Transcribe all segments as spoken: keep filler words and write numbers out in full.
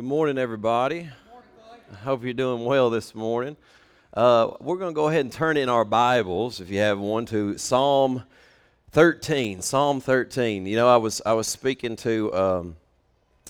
Good morning, everybody. Good morning, I hope you're doing well this morning. Uh, we're going to go ahead and turn in our Bibles, if you have one, to Psalm thirteen. Psalm thirteen. You know, I was I was speaking to um,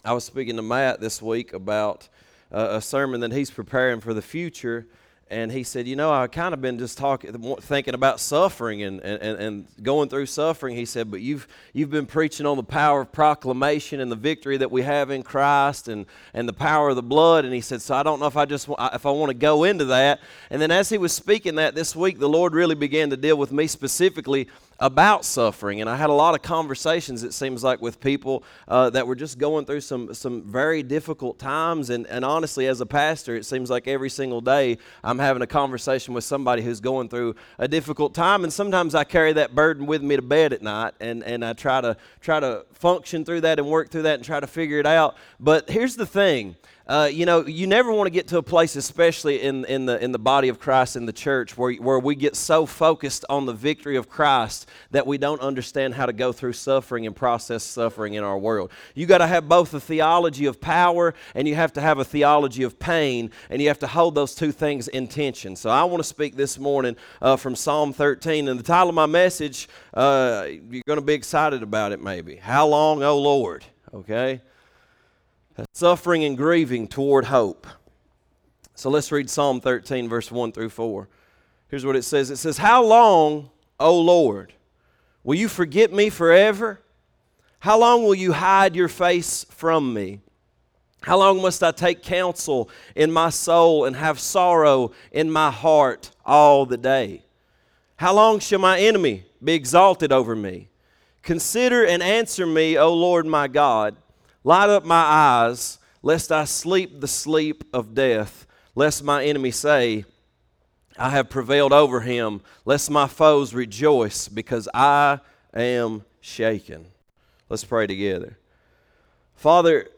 I was speaking to Matt this week about uh, a sermon that he's preparing for the future, and he said, you know, I've kind of been just talking, thinking about suffering and, and and going through suffering. He said, but you've you've been preaching on the power of proclamation and the victory that we have in Christ and, and the power of the blood. And he said, so I don't know if I just if I want to go into that. And then as he was speaking that this week, the Lord really began to deal with me specifically about suffering, and I had a lot of conversations, it seems like, with people uh, that were just going through some some very difficult times, and, and honestly, as a pastor, it seems like every single day I'm having a conversation with somebody who's going through a difficult time, and sometimes I carry that burden with me to bed at night, and, and I try to try to function through that and work through that and try to figure it out. But here's the thing. Uh, you know, you never want to get to a place, especially in, in the in the body of Christ, in the church, where, where we get so focused on the victory of Christ that we don't understand how to go through suffering and process suffering in our world. You got to have both a theology of power, and you have to have a theology of pain, and you have to hold those two things in tension. So I want to speak this morning uh, from Psalm thirteen, and the title of my message, uh, you're going to be excited about it maybe. How long, O Lord? Okay? Suffering and grieving toward hope. So let's read Psalm thirteen, verse one through four. Here's what it says. It says, how long, O Lord, will you forget me forever? How long will you hide your face from me? How long must I take counsel in my soul and have sorrow in my heart all the day? How long shall my enemy be exalted over me? Consider and answer me, O Lord my God. Light up my eyes, lest I sleep the sleep of death, lest my enemy say, I have prevailed over him, lest my foes rejoice, because I am shaken. Let's pray together. Father,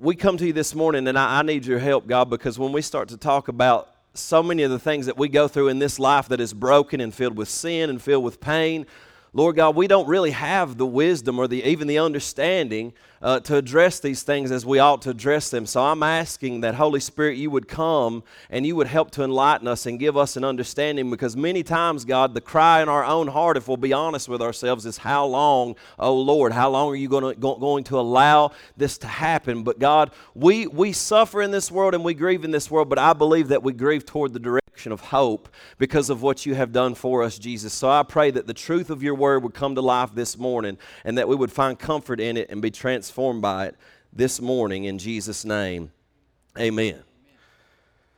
we come to you this morning, and I, I need your help, God, because when we start to talk about so many of the things that we go through in this life that is broken and filled with sin and filled with pain, Lord God, we don't really have the wisdom or the even the understanding uh, to address these things as we ought to address them. So I'm asking that, Holy Spirit, you would come and you would help to enlighten us and give us an understanding, because many times, God, the cry in our own heart, if we'll be honest with ourselves, is how long, oh Lord, how long are you gonna, go, going to allow this to happen? But God, we, we suffer in this world and we grieve in this world, but I believe that we grieve toward the direction of hope because of what you have done for us, Jesus. So I pray that the truth of your word would come to life this morning and that we would find comfort in it and be transformed by it this morning in Jesus' name. Amen. Amen.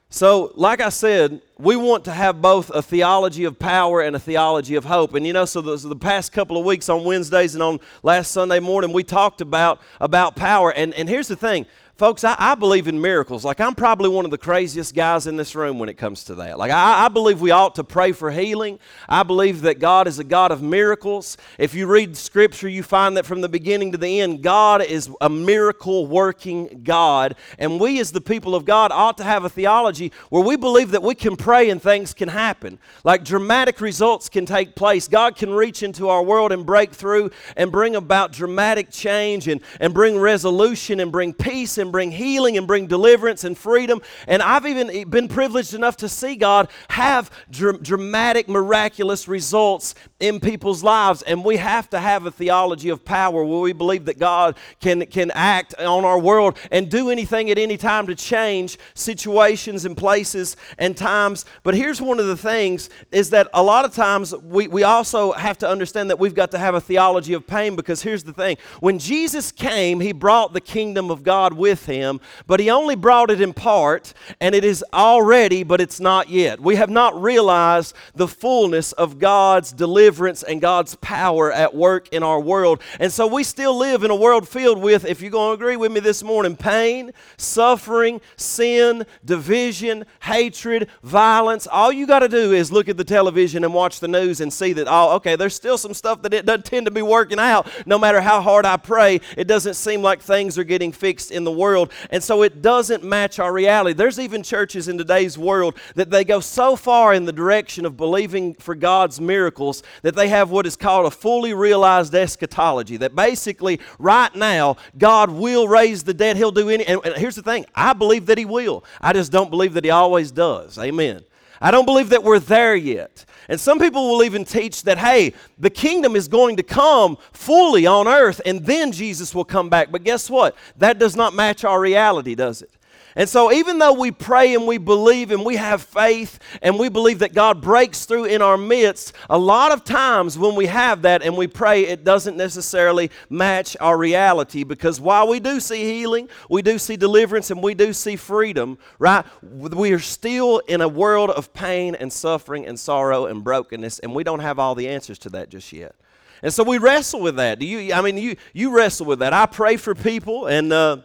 So, like I said, we want to have both a theology of power and a theology of hope. And you know, so the, so the past couple of weeks on Wednesdays and on last Sunday morning, we talked about, about power. And, and here's the thing. Folks, I, I believe in miracles. Like, I'm probably one of the craziest guys in this room when it comes to that. Like, I, I believe we ought to pray for healing. I believe that God is a God of miracles. If you read Scripture, you find that from the beginning to the end, God is a miracle-working God. And we as the people of God ought to have a theology where we believe that we can pray and things can happen. Like, dramatic results can take place. God can reach into our world and break through and bring about dramatic change and, and bring resolution and bring peace and bring healing and bring deliverance and freedom. And I've even been privileged enough to see God have dr- dramatic, miraculous results in people's lives. And we have to have a theology of power where we believe that God can, can act on our world and do anything at any time to change situations and places and times. But here's one of the things is that a lot of times we, we also have to understand that we've got to have a theology of pain, because here's the thing. When Jesus came, he brought the kingdom of God with With him, but he only brought it in part, and it is already, but it's not yet. We have not realized the fullness of God's deliverance and God's power at work in our world. And so we still live in a world filled with, if you're going to agree with me this morning, pain, suffering, sin, division, hatred, violence. All you got to do is look at the television and watch the news and see that, oh, okay, there's still some stuff that it doesn't tend to be working out. No matter how hard I pray, it doesn't seem like things are getting fixed in the world. world, and so it doesn't match our reality. There's even churches in today's world that they go so far in the direction of believing for God's miracles that they have what is called a fully realized eschatology, that basically right now God will raise the dead. He'll do any, and here's the thing, I believe that He will. I just don't believe that He always does. Amen. I don't believe that we're there yet. And some people will even teach that, hey, the kingdom is going to come fully on earth and then Jesus will come back. But guess what? That does not match our reality, does it? And so even though we pray and we believe and we have faith and we believe that God breaks through in our midst, a lot of times when we have that and we pray, it doesn't necessarily match our reality, because while we do see healing, we do see deliverance, and we do see freedom, right? We are still in a world of pain and suffering and sorrow and brokenness, and we don't have all the answers to that just yet. And so we wrestle with that. Do you? I mean, you you wrestle with that. I pray for people, and uh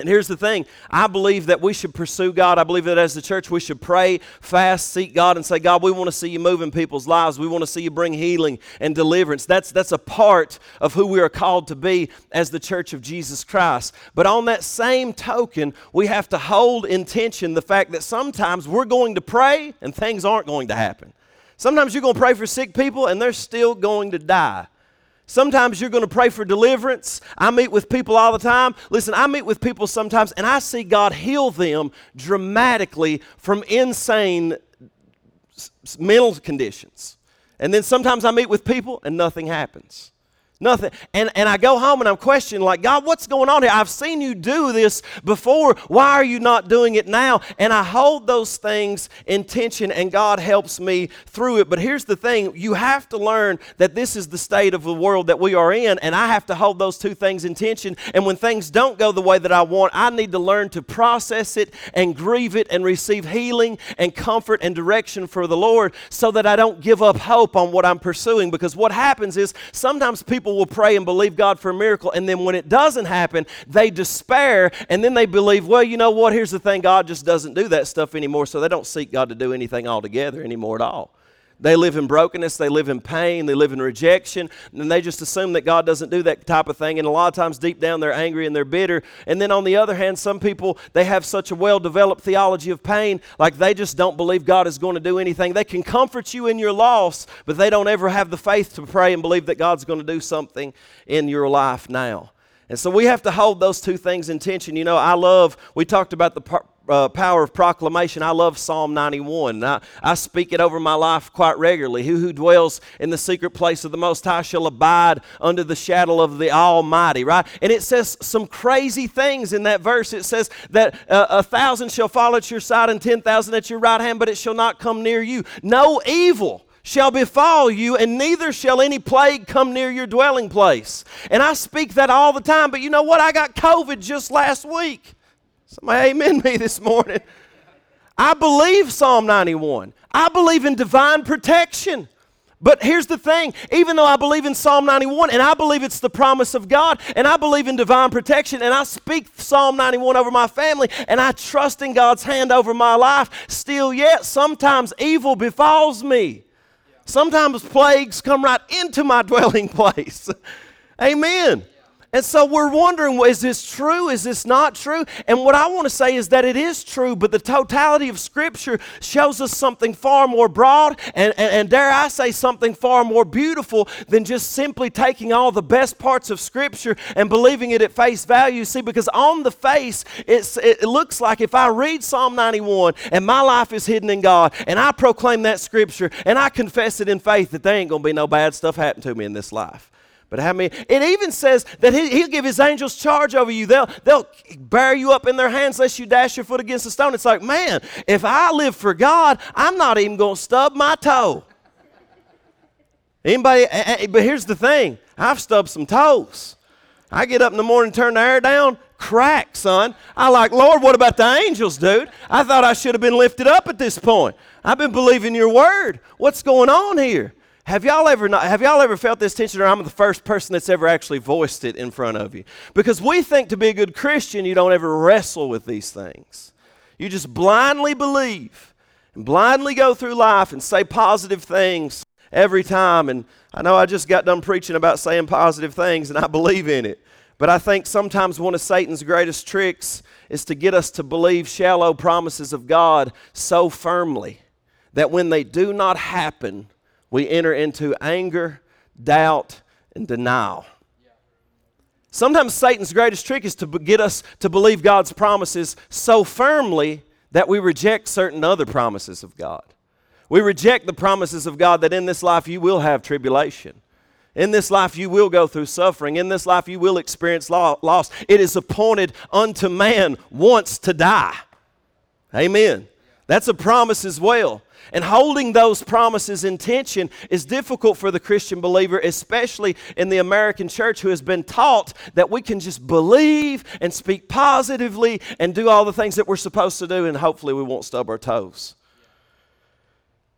And here's the thing, I believe that we should pursue God. I believe that as the church, we should pray, fast, seek God, and say, God, we want to see you move in people's lives. We want to see you bring healing and deliverance. That's, that's a part of who we are called to be as the church of Jesus Christ. But on that same token, we have to hold in tension the fact that sometimes we're going to pray and things aren't going to happen. Sometimes you're going to pray for sick people and they're still going to die. Sometimes you're going to pray for deliverance. I meet with people all the time. Listen, I meet with people sometimes, and I see God heal them dramatically from insane mental conditions. And then sometimes I meet with people, and nothing happens. Nothing. And, and I go home, and I'm questioning, like, God, what's going on here? I've seen you do this before. Why are you not doing it now? And I hold those things in tension, and God helps me through it. But here's the thing. You have to learn that this is the state of the world that we are in, and I have to hold those two things in tension. And when things don't go the way that I want, I need to learn to process it and grieve it and receive healing and comfort and direction for the Lord, so that I don't give up hope on what I'm pursuing. Because what happens is sometimes people will pray and believe God for a miracle, and then when it doesn't happen, they despair, and then they believe, well, you know what, here's the thing, God just doesn't do that stuff anymore, so they don't seek God to do anything altogether anymore at all. They live in brokenness, they live in pain, they live in rejection, and they just assume that God doesn't do that type of thing, and a lot of times deep down they're angry and they're bitter. And then on the other hand, some people, they have such a well-developed theology of pain, like they just don't believe God is going to do anything. They can comfort you in your loss, but they don't ever have the faith to pray and believe that God's going to do something in your life now. And so we have to hold those two things in tension. You know, I love, we talked about the par- Uh, power of proclamation. I love Psalm ninety-one. I, I speak it over my life quite regularly. Who who dwells in the secret place of the Most High shall abide under the shadow of the Almighty, right? And it says some crazy things in that verse. It says that uh, a thousand shall fall at your side and ten thousand at your right hand, but it shall not come near you. No evil shall befall you, and neither shall any plague come near your dwelling place. And I speak that all the time, but you know what? I got COVID just last week. Somebody amen me this morning. I believe Psalm ninety-one. I believe in divine protection. But here's the thing. Even though I believe in Psalm ninety-one, and I believe it's the promise of God, and I believe in divine protection, and I speak Psalm ninety-one over my family, and I trust in God's hand over my life, still yet sometimes evil befalls me. Sometimes plagues come right into my dwelling place. Amen. And so we're wondering, well, is this true? Is this not true? And what I want to say is that it is true, but the totality of Scripture shows us something far more broad and, and, and dare I say something far more beautiful than just simply taking all the best parts of Scripture and believing it at face value. See, because on the face, it's, it looks like if I read Psalm ninety-one and my life is hidden in God and I proclaim that Scripture and I confess it in faith, that there ain't going to be no bad stuff happen to me in this life. But how many? It even says that he, he'll give his angels charge over you. They'll, they'll bear you up in their hands lest you dash your foot against a stone. It's like, man, if I live for God, I'm not even going to stub my toe. Anybody? But here's the thing. I've stubbed some toes. I get up in the morning, turn the air down, crack, son. I like, Lord, what about the angels, dude? I thought I should have been lifted up at this point. I've been believing your word. What's going on here? Have y'all ever not, have y'all ever felt this tension, or I'm the first person that's ever actually voiced it in front of you? Because we think to be a good Christian, you don't ever wrestle with these things. You just blindly believe and blindly go through life and say positive things every time. And I know I just got done preaching about saying positive things, and I believe in it. But I think sometimes one of Satan's greatest tricks is to get us to believe shallow promises of God so firmly that when they do not happen, we enter into anger, doubt, and denial. Sometimes Satan's greatest trick is to get us to believe God's promises so firmly that we reject certain other promises of God. We reject the promises of God that in this life you will have tribulation. In this life you will go through suffering. In this life you will experience loss. It is appointed unto man once to die. Amen. That's a promise as well. And holding those promises in tension is difficult for the Christian believer, especially in the American church, who has been taught that we can just believe and speak positively and do all the things that we're supposed to do, and hopefully we won't stub our toes.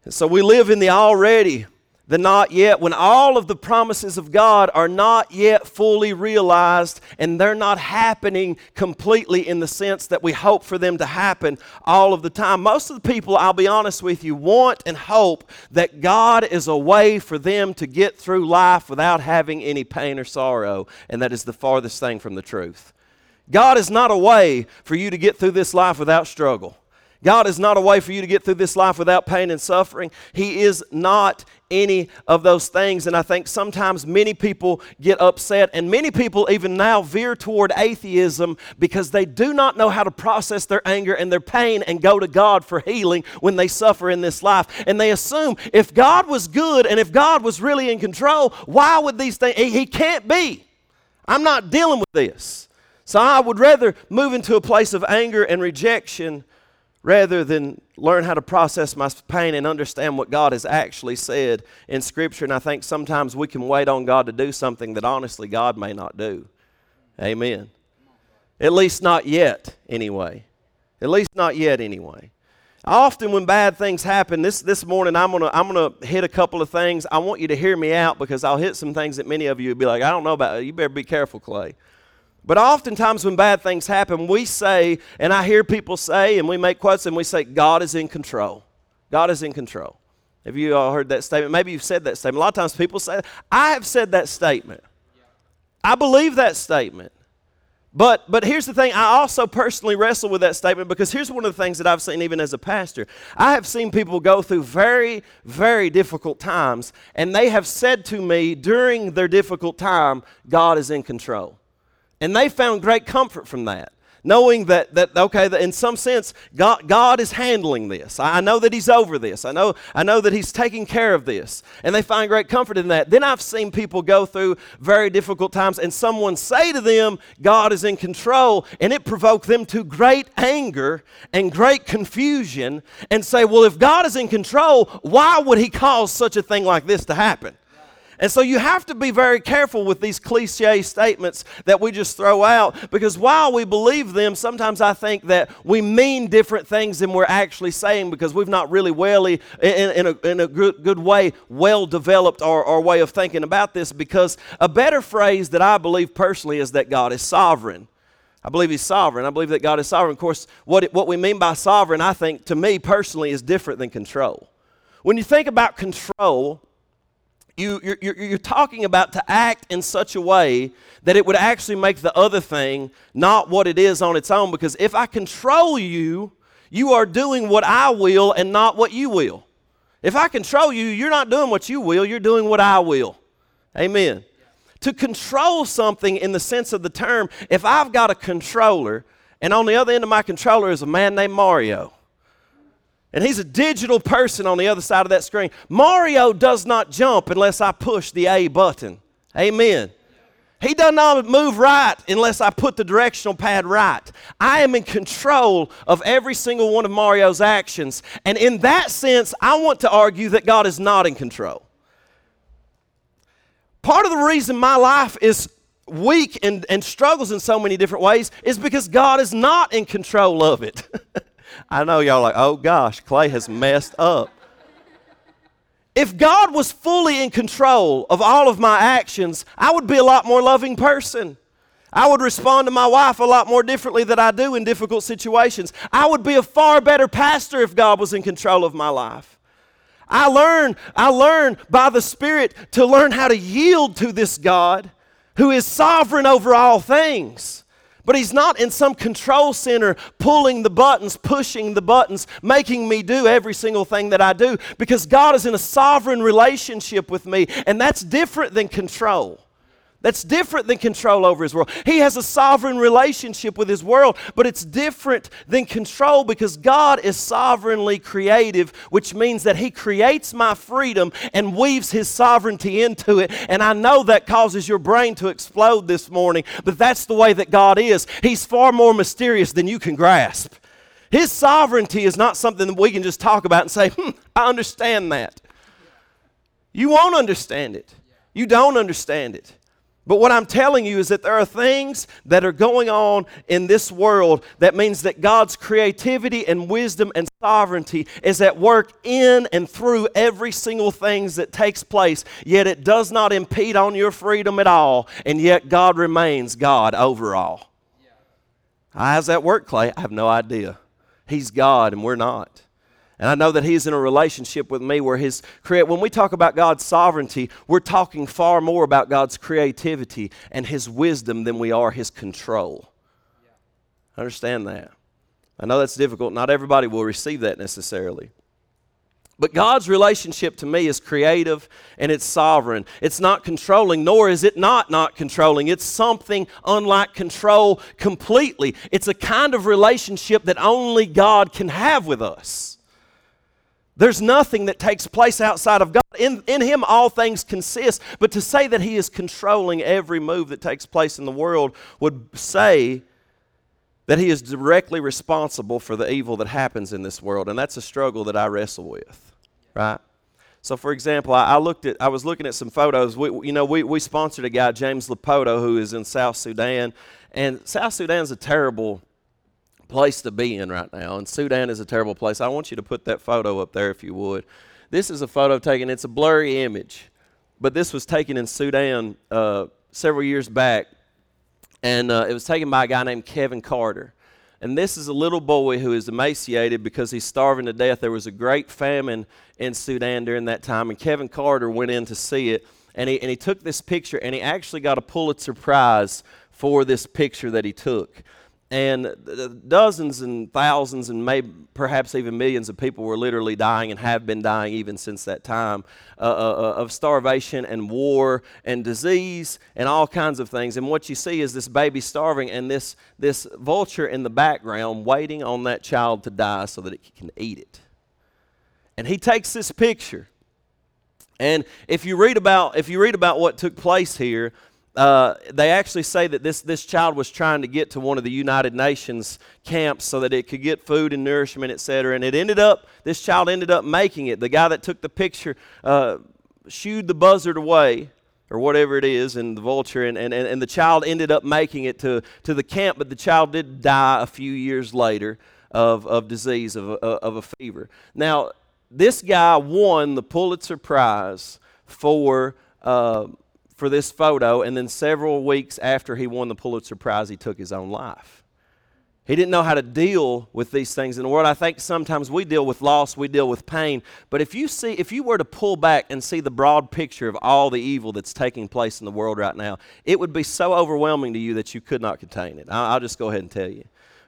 And so we live in the already, the not yet, when all of the promises of God are not yet fully realized, and they're not happening completely in the sense that we hope for them to happen all of the time. Most of the people, I'll be honest with you, want and hope that God is a way for them to get through life without having any pain or sorrow, and that is the farthest thing from the truth. God is not a way for you to get through this life without struggle. God is not a way for you to get through this life without pain and suffering. He is not any of those things. And I think sometimes many people get upset, and many people even now veer toward atheism because they do not know how to process their anger and their pain and go to God for healing when they suffer in this life. And they assume if God was good and if God was really in control, why would these things? He can't be. I'm not dealing with this. So I would rather move into a place of anger and rejection rather than learn how to process my pain and understand what God has actually said in Scripture. And I think sometimes we can wait on God to do something that honestly God may not do. Amen. At least not yet, anyway. At least not yet, anyway. Often when bad things happen, this, this morning I'm going to I'm gonna hit a couple of things. I want you to hear me out, because I'll hit some things that many of you would be like, I don't know about it. You better be careful, Clay. But oftentimes when bad things happen, we say, and I hear people say, and we make quotes, and we say, God is in control. God is in control. Have you all heard that statement? Maybe you've said that statement. A lot of times people say, I have said that statement. I believe that statement. But, but here's the thing, I also personally wrestle with that statement, because here's one of the things that I've seen even as a pastor. I have seen people go through very, very difficult times, and they have said to me during their difficult time, God is in control. And they found great comfort from that, knowing that, that okay, that in some sense, God, God is handling this. I know that He's over this. I know, I know that He's taking care of this. And they find great comfort in that. Then I've seen people go through very difficult times, and someone say to them, God is in control, and it provoked them to great anger and great confusion, and say, well, if God is in control, why would He cause such a thing like this to happen? And so you have to be very careful with these cliche statements that we just throw out, because while we believe them, sometimes I think that we mean different things than we're actually saying, because we've not really well, in, in a, in a good, good way, well developed our, our way of thinking about this. Because a better phrase that I believe personally is that God is sovereign. I believe He's sovereign. I believe that God is sovereign. Of course, what, it, what we mean by sovereign, I think, to me personally, is different than control. When you think about control, You, you're, you're talking about to act in such a way that it would actually make the other thing not what it is on its own. Because if I control you, you are doing what I will and not what you will. If I control you, you're not doing what you will, you're doing what I will. Amen. To control something in the sense of the term, if I've got a controller, and on the other end of my controller is a man named Mario, and he's a digital person on the other side of that screen. Mario does not jump unless I push the A button. Amen. He does not move right unless I put the directional pad right. I am in control of every single one of Mario's actions. And in that sense, I want to argue that God is not in control. Part of the reason my life is weak and, and struggles in so many different ways is because God is not in control of it. I know y'all are like, oh gosh, Clay has messed up. If God was fully in control of all of my actions, I would be a lot more loving person. I would respond to my wife a lot more differently than I do in difficult situations. I would be a far better pastor if God was in control of my life. I learn, I learn by the Spirit to learn how to yield to this God who is sovereign over all things. But he's not in some control center pulling the buttons, pushing the buttons, making me do every single thing that I do, because God is in a sovereign relationship with me, and that's different than control. That's different than control over his world. He has a sovereign relationship with his world, but it's different than control because God is sovereignly creative, which means that he creates my freedom and weaves his sovereignty into it. And I know that causes your brain to explode this morning, but that's the way that God is. He's far more mysterious than you can grasp. His sovereignty is not something that we can just talk about and say, hmm, I understand that. You won't understand it. You don't understand it. But what I'm telling you is that there are things that are going on in this world that means that God's creativity and wisdom and sovereignty is at work in and through every single thing that takes place, yet it does not impede on your freedom at all, and yet God remains God over all. Yeah. How's that work, Clay? I have no idea. He's God and we're not. And I know that he's in a relationship with me where his create. When we talk about God's sovereignty, we're talking far more about God's creativity and his wisdom than we are his control. Yeah. Understand that. I know that's difficult. Not everybody will receive that necessarily. But God's relationship to me is creative and it's sovereign. It's not controlling, nor is it not not controlling. It's something unlike control completely. It's a kind of relationship that only God can have with us. There's nothing that takes place outside of God. In, in him, all things consist. But to say that he is controlling every move that takes place in the world would say that he is directly responsible for the evil that happens in this world. And that's a struggle that I wrestle with, right? So, for example, I, I looked at, I was looking at some photos. We, you know, we, we sponsored a guy, James LaPoto, who is in South Sudan. And South Sudan's a terrible place to be in right now, and Sudan is a terrible place. I want you to put that photo up there if you would. This is a photo taken, it's a blurry image, but this was taken in Sudan uh, several years back, and uh, it was taken by a guy named Kevin Carter. And this is a little boy who is emaciated because he's starving to death. There was a great famine in Sudan during that time, and Kevin Carter went in to see it, and he, and he took this picture, and he actually got a Pulitzer Prize for this picture that he took. And dozens and thousands and maybe perhaps even millions of people were literally dying and have been dying even since that time uh, uh, of starvation and war and disease and all kinds of things. And what you see is this baby starving and this, this vulture in the background waiting on that child to die so that it can eat it. And he takes this picture. And if you read about, if you read about what took place here, Uh, they actually say that this, this child was trying to get to one of the United Nations camps so that it could get food and nourishment, et cetera. And it ended up, this child ended up making it. The guy that took the picture uh, shooed the buzzard away, or whatever it is, and the vulture, and, and, and the child ended up making it to, to the camp, but the child did die a few years later of, of disease, of a, of a fever. Now, this guy won the Pulitzer Prize for... Uh, for this photo, and then several weeks after he won the Pulitzer Prize, he took his own life. He didn't know how to deal with these things in the world. I think sometimes we deal with loss, we deal with pain, but if you see, if you were to pull back and see the broad picture of all the evil that's taking place in the world right now, it would be so overwhelming to you that you could not contain it. I'll just go ahead and tell you.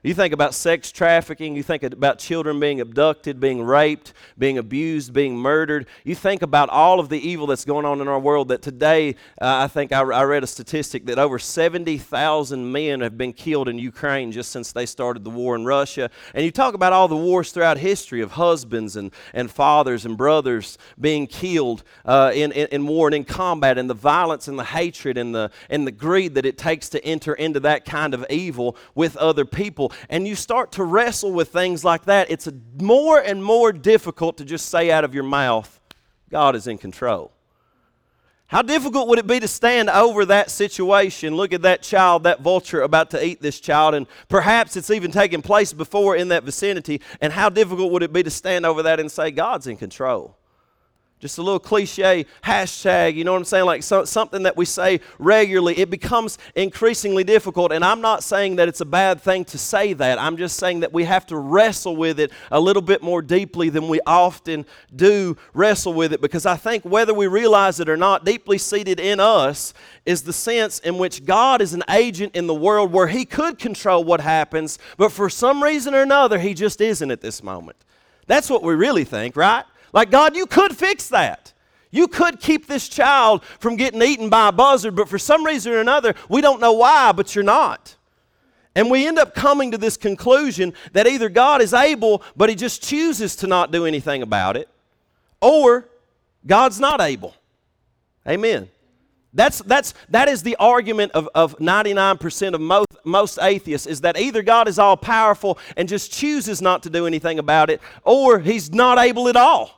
You think about sex trafficking, you think about children being abducted, being raped, being abused, being murdered. You think about all of the evil that's going on in our world that today, uh, I think I, I read a statistic that over seventy thousand men have been killed in Ukraine just since they started the war in Russia. And you talk about all the wars throughout history of husbands and, and fathers and brothers being killed uh, in, in, in war and in combat, and the violence and the hatred and the, and the greed that it takes to enter into that kind of evil with other people. And you start to wrestle with things like that, it's more and more difficult to just say out of your mouth, God is in control. How difficult would it be to stand over that situation, look at that child, that vulture about to eat this child, and perhaps it's even taken place before in that vicinity, and how difficult would it be to stand over that and say, God's in control? Just a little cliche hashtag, you know what I'm saying? Like so, something that we say regularly. It becomes increasingly difficult, and I'm not saying that it's a bad thing to say that. I'm just saying that we have to wrestle with it a little bit more deeply than we often do wrestle with it, because I think whether we realize it or not, deeply seated in us is the sense in which God is an agent in the world where He could control what happens, but for some reason or another, He just isn't at this moment. That's what we really think, right? Like, God, you could fix that. You could keep this child from getting eaten by a buzzard, but for some reason or another, we don't know why, but you're not. And we end up coming to this conclusion that either God is able, but He just chooses to not do anything about it, or God's not able. Amen. That's, that's, that is the argument of, of ninety-nine percent of most, most atheists, is that either God is all-powerful and just chooses not to do anything about it, or He's not able at all.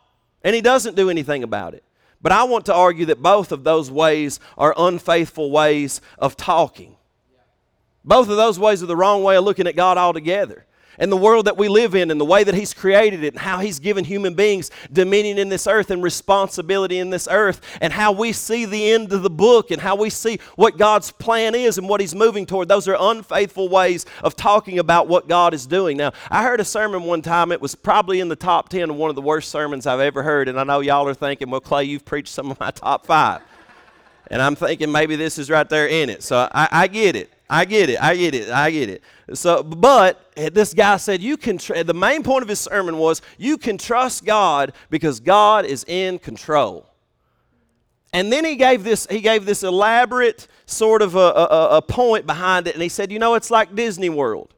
And He doesn't do anything about it. But I want to argue that both of those ways are unfaithful ways of talking. Both of those ways are the wrong way of looking at God altogether. And the world that we live in and the way that He's created it and how He's given human beings dominion in this earth and responsibility in this earth and how we see the end of the book and how we see what God's plan is and what He's moving toward, those are unfaithful ways of talking about what God is doing. Now, I heard a sermon one time. It was probably in the top ten of one of the worst sermons I've ever heard. And I know y'all are thinking, well, Clay, you've preached some of my top five. And I'm thinking maybe this is right there in it. So I, I get it. I get it, I get it, I get it. So, but this guy said, "You can." Tr- the main point of his sermon was, you can trust God because God is in control. And then he gave this, he gave this elaborate sort of a, a, a point behind it, and he said, you know, it's like Disney World.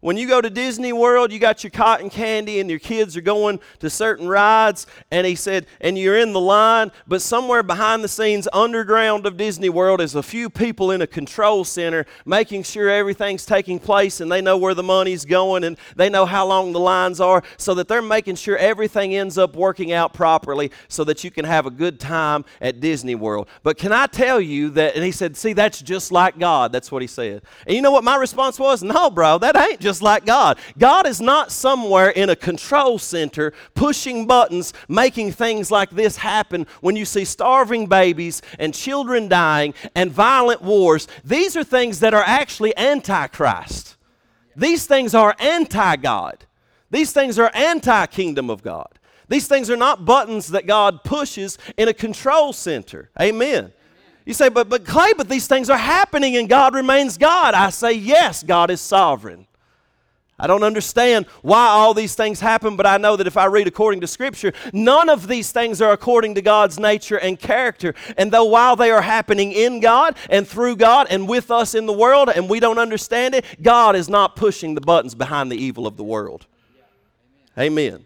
When you go to Disney World, you got your cotton candy and your kids are going to certain rides, and he said, and you're in the line, but somewhere behind the scenes underground of Disney World is a few people in a control center making sure everything's taking place, and they know where the money's going and they know how long the lines are, so that they're making sure everything ends up working out properly so that you can have a good time at Disney World. But can I tell you that, and he said, see, that's just like God. That's what he said. And you know what my response was? No, bro, that ain't just like God. God is not somewhere in a control center pushing buttons, making things like this happen when you see starving babies and children dying and violent wars. These are things that are actually anti-Christ. These things are anti-God. These things are anti-kingdom of God. These things are not buttons that God pushes in a control center. Amen. You say, but, but Clay, but these things are happening and God remains God. I say, yes, God is sovereign. I don't understand why all these things happen, but I know that if I read according to Scripture, none of these things are according to God's nature and character. And though while they are happening in God and through God and with us in the world and we don't understand it, God is not pushing the buttons behind the evil of the world. Amen.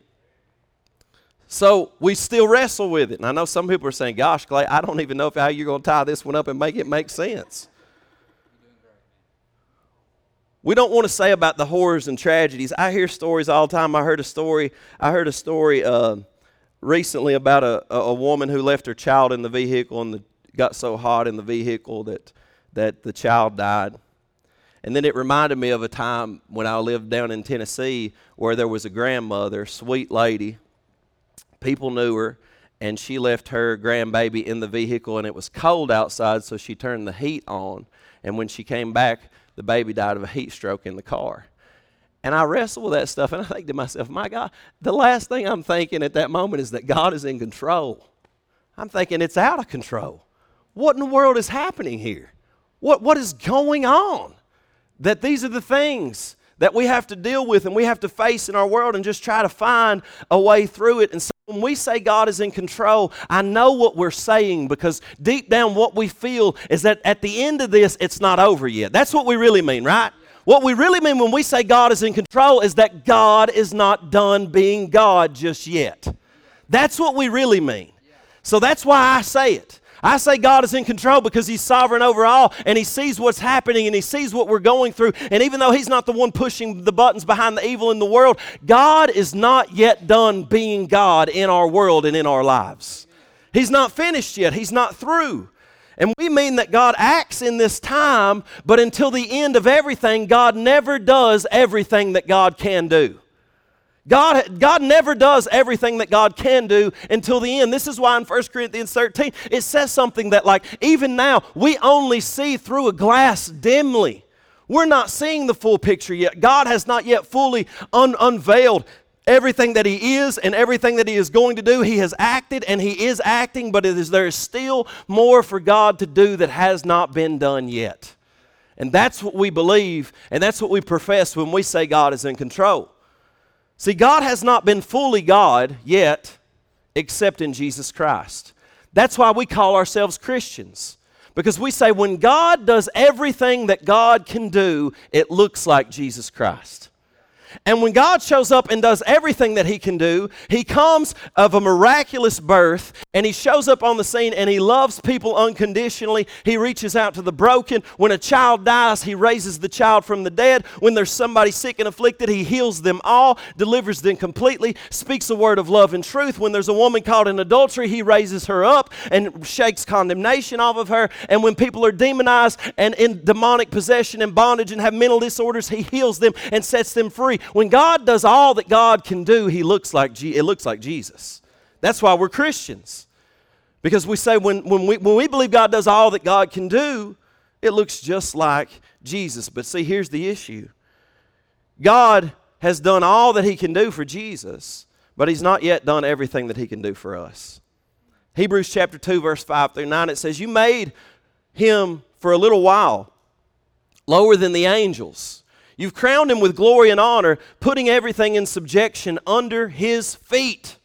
So we still wrestle with it. And I know some people are saying, gosh, Clay, I don't even know how you're going to tie this one up and make it make sense. We don't want to say about the horrors and tragedies. I hear stories all the time. I heard a story, I heard a story uh, recently about a, a woman who left her child in the vehicle and the, got so hot in the vehicle that, that the child died. And then it reminded me of a time when I lived down in Tennessee where there was a grandmother, sweet lady. People knew her, and she left her grandbaby in the vehicle, and it was cold outside, so she turned the heat on. And when she came back, the baby died of a heat stroke in the car. And I wrestle with that stuff, and I think to myself, my God, the last thing I'm thinking at that moment is that God is in control. I'm thinking it's out of control. What in the world is happening here? What, what is going on? That these are the things that we have to deal with and we have to face in our world and just try to find a way through it. And so when we say God is in control, I know what we're saying, because deep down what we feel is that at the end of this, it's not over yet. That's what we really mean, right? What we really mean when we say God is in control is that God is not done being God just yet. That's what we really mean. So that's why I say it. I say God is in control because He's sovereign over all, and He sees what's happening and He sees what we're going through. And even though He's not the one pushing the buttons behind the evil in the world, God is not yet done being God in our world and in our lives. He's not finished yet. He's not through. And we mean that God acts in this time, but until the end of everything, God never does everything that God can do. God, God never does everything that God can do until the end. This is why in First Corinthians thirteen, it says something that like, even now, we only see through a glass dimly. We're not seeing the full picture yet. God has not yet fully un- unveiled everything that He is and everything that He is going to do. He has acted and He is acting, but it is, there is still more for God to do that has not been done yet. And that's what we believe, and that's what we profess when we say God is in control. See, God has not been fully God yet, except in Jesus Christ. That's why we call ourselves Christians, because we say when God does everything that God can do, it looks like Jesus Christ. And when God shows up and does everything that He can do, He comes of a miraculous birth, and He shows up on the scene, and He loves people unconditionally. He reaches out to the broken. When a child dies, He raises the child from the dead. When there's somebody sick and afflicted, He heals them all, delivers them completely, speaks a word of love and truth. When there's a woman caught in adultery, He raises her up and shakes condemnation off of her. And when people are demonized and in demonic possession and bondage and have mental disorders, He heals them and sets them free. When God does all that God can do, He looks like G- it looks like Jesus. That's why we're Christians. Because we say when, when, we, when we believe God does all that God can do, it looks just like Jesus. But see, here's the issue. God has done all that He can do for Jesus, but He's not yet done everything that He can do for us. Hebrews chapter two, verse five through nine, it says, "You made Him for a little while lower than the angels. You've crowned Him with glory and honor, putting everything in subjection under His feet.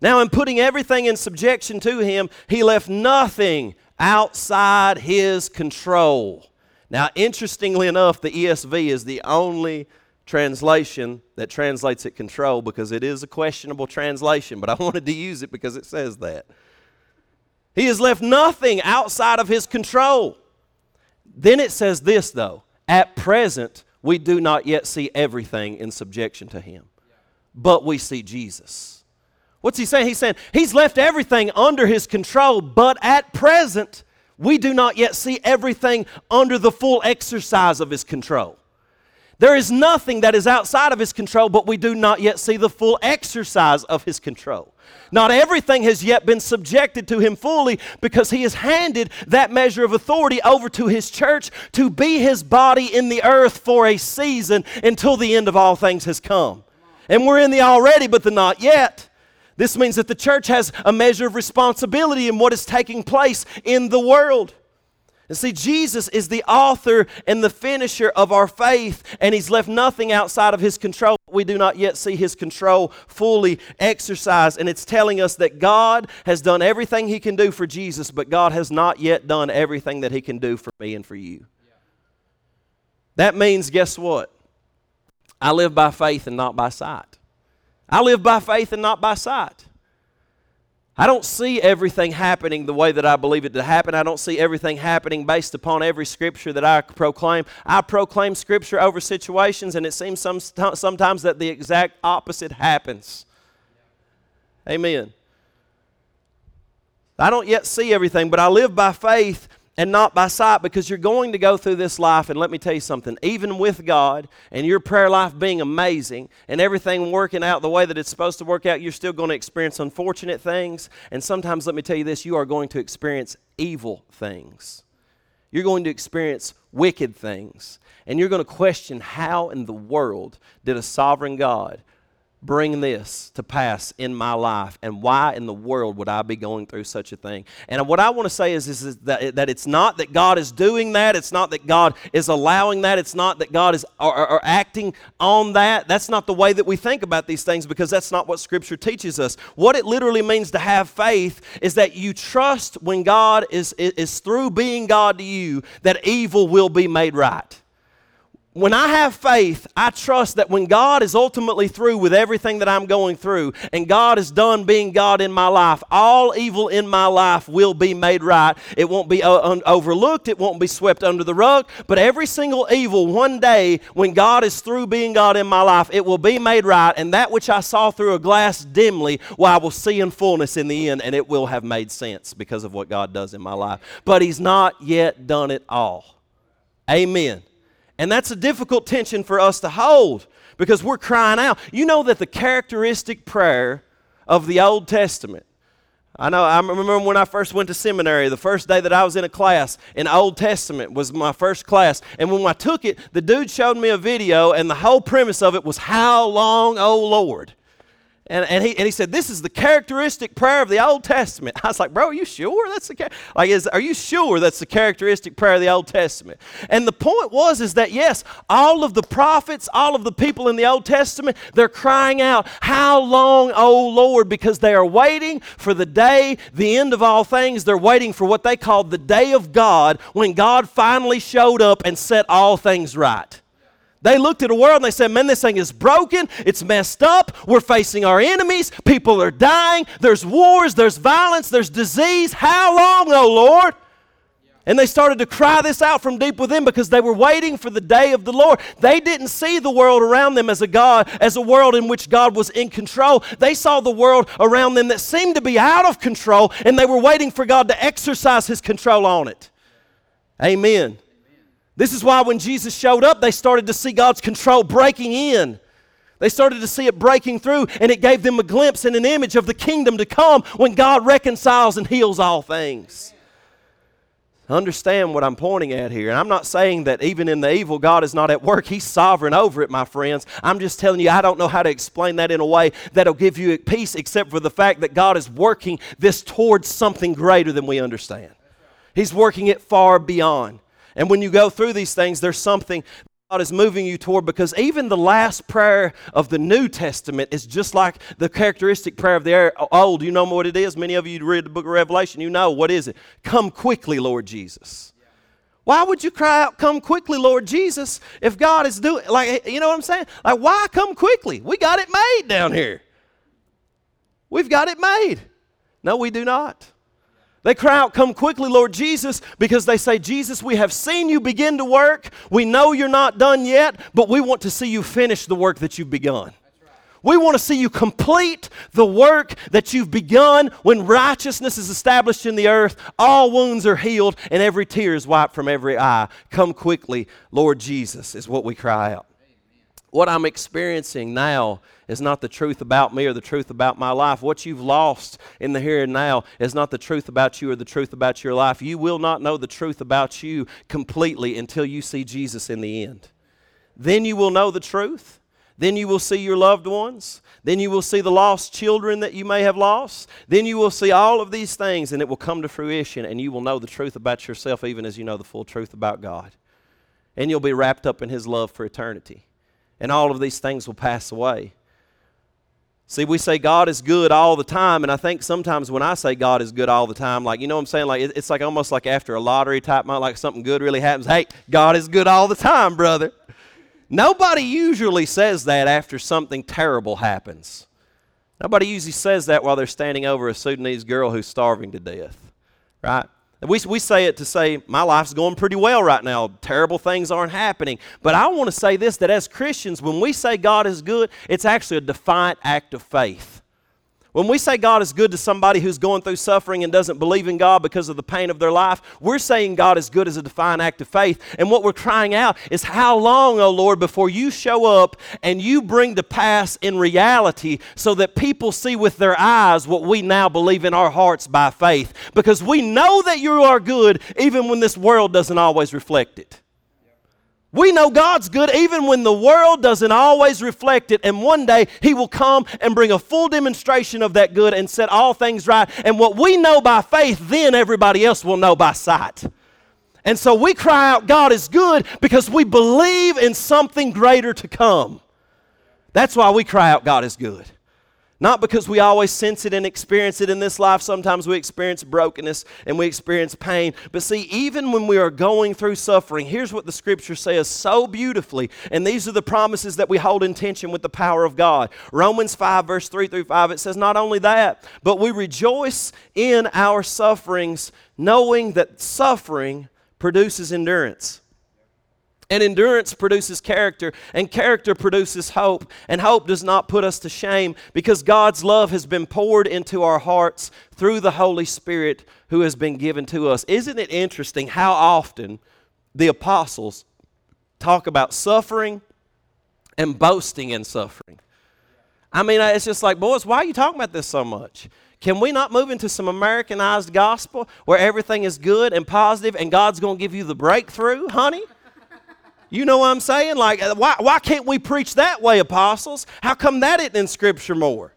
Now in putting everything in subjection to Him, He left nothing outside His control." Now, interestingly enough, the E S V is the only translation that translates it control, because it is a questionable translation, but I wanted to use it because it says that. He has left nothing outside of His control. Then it says this, though, "At present, we do not yet see everything in subjection to Him, but we see Jesus." What's He saying? He's saying He's left everything under His control, but at present, we do not yet see everything under the full exercise of His control. There is nothing that is outside of His control, but we do not yet see the full exercise of His control. Not everything has yet been subjected to Him fully, because He has handed that measure of authority over to His church to be His body in the earth for a season until the end of all things has come. And we're in the already, but the not yet. This means that the church has a measure of responsibility in what is taking place in the world. And see, Jesus is the author and the finisher of our faith, and He's left nothing outside of His control. We do not yet see His control fully exercised, and it's telling us that God has done everything He can do for Jesus, but God has not yet done everything that He can do for me and for you. Yeah. That means, guess what? I live by faith and not by sight. I live by faith and not by sight. I don't see everything happening the way that I believe it to happen. I don't see everything happening based upon every scripture that I proclaim. I proclaim scripture over situations, and it seems some, sometimes that the exact opposite happens. Amen. I don't yet see everything, but I live by faith and not by sight, because you're going to go through this life, and let me tell you something, even with God and your prayer life being amazing and everything working out the way that it's supposed to work out, you're still going to experience unfortunate things. And sometimes, let me tell you this, you are going to experience evil things. You're going to experience wicked things. And you're going to question, how in the world did a sovereign God bring this to pass in my life, and why in the world would I be going through such a thing? And what I want to say is, is, is that, that it's not that God is doing that, it's not that God is allowing that, it's not that God is or, or, or acting on that. That's not the way that we think about these things, because that's not what Scripture teaches us. What it literally means to have faith is that you trust when God is, is, is through being God to you, that evil will be made right. When I have faith, I trust that when God is ultimately through with everything that I'm going through, and God is done being God in my life, all evil in my life will be made right. It won't be overlooked. It won't be swept under the rug. But every single evil, one day, when God is through being God in my life, it will be made right. And that which I saw through a glass dimly, well, I will see in fullness in the end, and it will have made sense because of what God does in my life. But He's not yet done it all. Amen. And that's a difficult tension for us to hold, because we're crying out. You know that the characteristic prayer of the Old Testament, I know, I remember when I first went to seminary, the first day that I was in a class in Old Testament was my first class. And when I took it, the dude showed me a video, and the whole premise of it was, "How long, O Lord?" And, and, he, and he said, "This is the characteristic prayer of the Old Testament." I was like, "Bro, are you sure that's the, like, is, are you sure that's the characteristic prayer of the Old Testament?" And the point was is that, yes, all of the prophets, all of the people in the Old Testament, they're crying out, "How long, O Lord?" Because they are waiting for the day, the end of all things. They're waiting for what they called the day of God, when God finally showed up and set all things right. They looked at the world and they said, "Man, this thing is broken. It's messed up. We're facing our enemies. People are dying. There's wars. There's violence. There's disease. How long, O Lord?" Yeah. And they started to cry this out from deep within because they were waiting for the day of the Lord. They didn't see the world around them as a God, as a world in which God was in control. They saw the world around them that seemed to be out of control, and they were waiting for God to exercise His control on it. Amen. This is why when Jesus showed up, they started to see God's control breaking in. They started to see it breaking through, and it gave them a glimpse and an image of the kingdom to come when God reconciles and heals all things. Understand what I'm pointing at here. And I'm not saying that even in the evil, God is not at work. He's sovereign over it, my friends. I'm just telling you, I don't know how to explain that in a way that'll give you peace, except for the fact that God is working this towards something greater than we understand. He's working it far beyond. And when you go through these things, there's something God is moving you toward, because even the last prayer of the New Testament is just like the characteristic prayer of the Old. You know what it is? Many of you read the book of Revelation. You know, what is it? "Come quickly, Lord Jesus." Why would you cry out, "Come quickly, Lord Jesus," if God is doing, like, you know what I'm saying? Like, why come quickly? We got it made down here. We've got it made. No, we do not. They cry out, "Come quickly, Lord Jesus," because they say, "Jesus, we have seen you begin to work. We know you're not done yet, but we want to see you finish the work that you've begun." Right. We want to see you complete the work that you've begun. When righteousness is established in the earth, all wounds are healed, and every tear is wiped from every eye. "Come quickly, Lord Jesus," is what we cry out. Amen. What I'm experiencing now is not the truth about me or the truth about my life. What you've lost in the here and now is not the truth about you or the truth about your life. You will not know the truth about you completely until you see Jesus in the end. Then you will know the truth. Then you will see your loved ones. Then you will see the lost children that you may have lost. Then you will see all of these things, and it will come to fruition, and you will know the truth about yourself, even as you know the full truth about God. And you'll be wrapped up in His love for eternity. And all of these things will pass away. See, we say God is good all the time, and I think sometimes when I say God is good all the time, like, you know what I'm saying? Like, it's like almost like after a lottery type moment, like something good really happens. "Hey, God is good all the time, brother." Nobody usually says that after something terrible happens. Nobody usually says that while they're standing over a Sudanese girl who's starving to death, right? We, we say it to say, "My life's going pretty well right now. Terrible things aren't happening." But I want to say this, that as Christians, when we say God is good, it's actually a defiant act of faith. When we say God is good to somebody who's going through suffering and doesn't believe in God because of the pain of their life, we're saying God is good as a defiant act of faith. And what we're crying out is, "How long, O Lord, before you show up and you bring to pass in reality, so that people see with their eyes what we now believe in our hearts by faith? Because we know that you are good even when this world doesn't always reflect it." We know God's good even when the world doesn't always reflect it. And one day He will come and bring a full demonstration of that good and set all things right. And what we know by faith, then everybody else will know by sight. And so we cry out, "God is good," because we believe in something greater to come. That's why we cry out, "God is good." Not because we always sense it and experience it in this life. Sometimes we experience brokenness and we experience pain. But see, even when we are going through suffering, here's what the Scripture says so beautifully. And these are the promises that we hold in tension with the power of God. Romans five, verse three through five, it says, "Not only that, but we rejoice in our sufferings, knowing that suffering produces endurance. And endurance produces character, and character produces hope. And hope does not put us to shame, because God's love has been poured into our hearts through the Holy Spirit who has been given to us." Isn't it interesting how often the apostles talk about suffering and boasting in suffering. I mean, it's just like, boys, why are you talking about this so much? Can we not move into some Americanized gospel where everything is good and positive and God's going to give you the breakthrough, honey? You know what I'm saying? Like, why, why can't we preach that way, apostles? How come that isn't in Scripture more?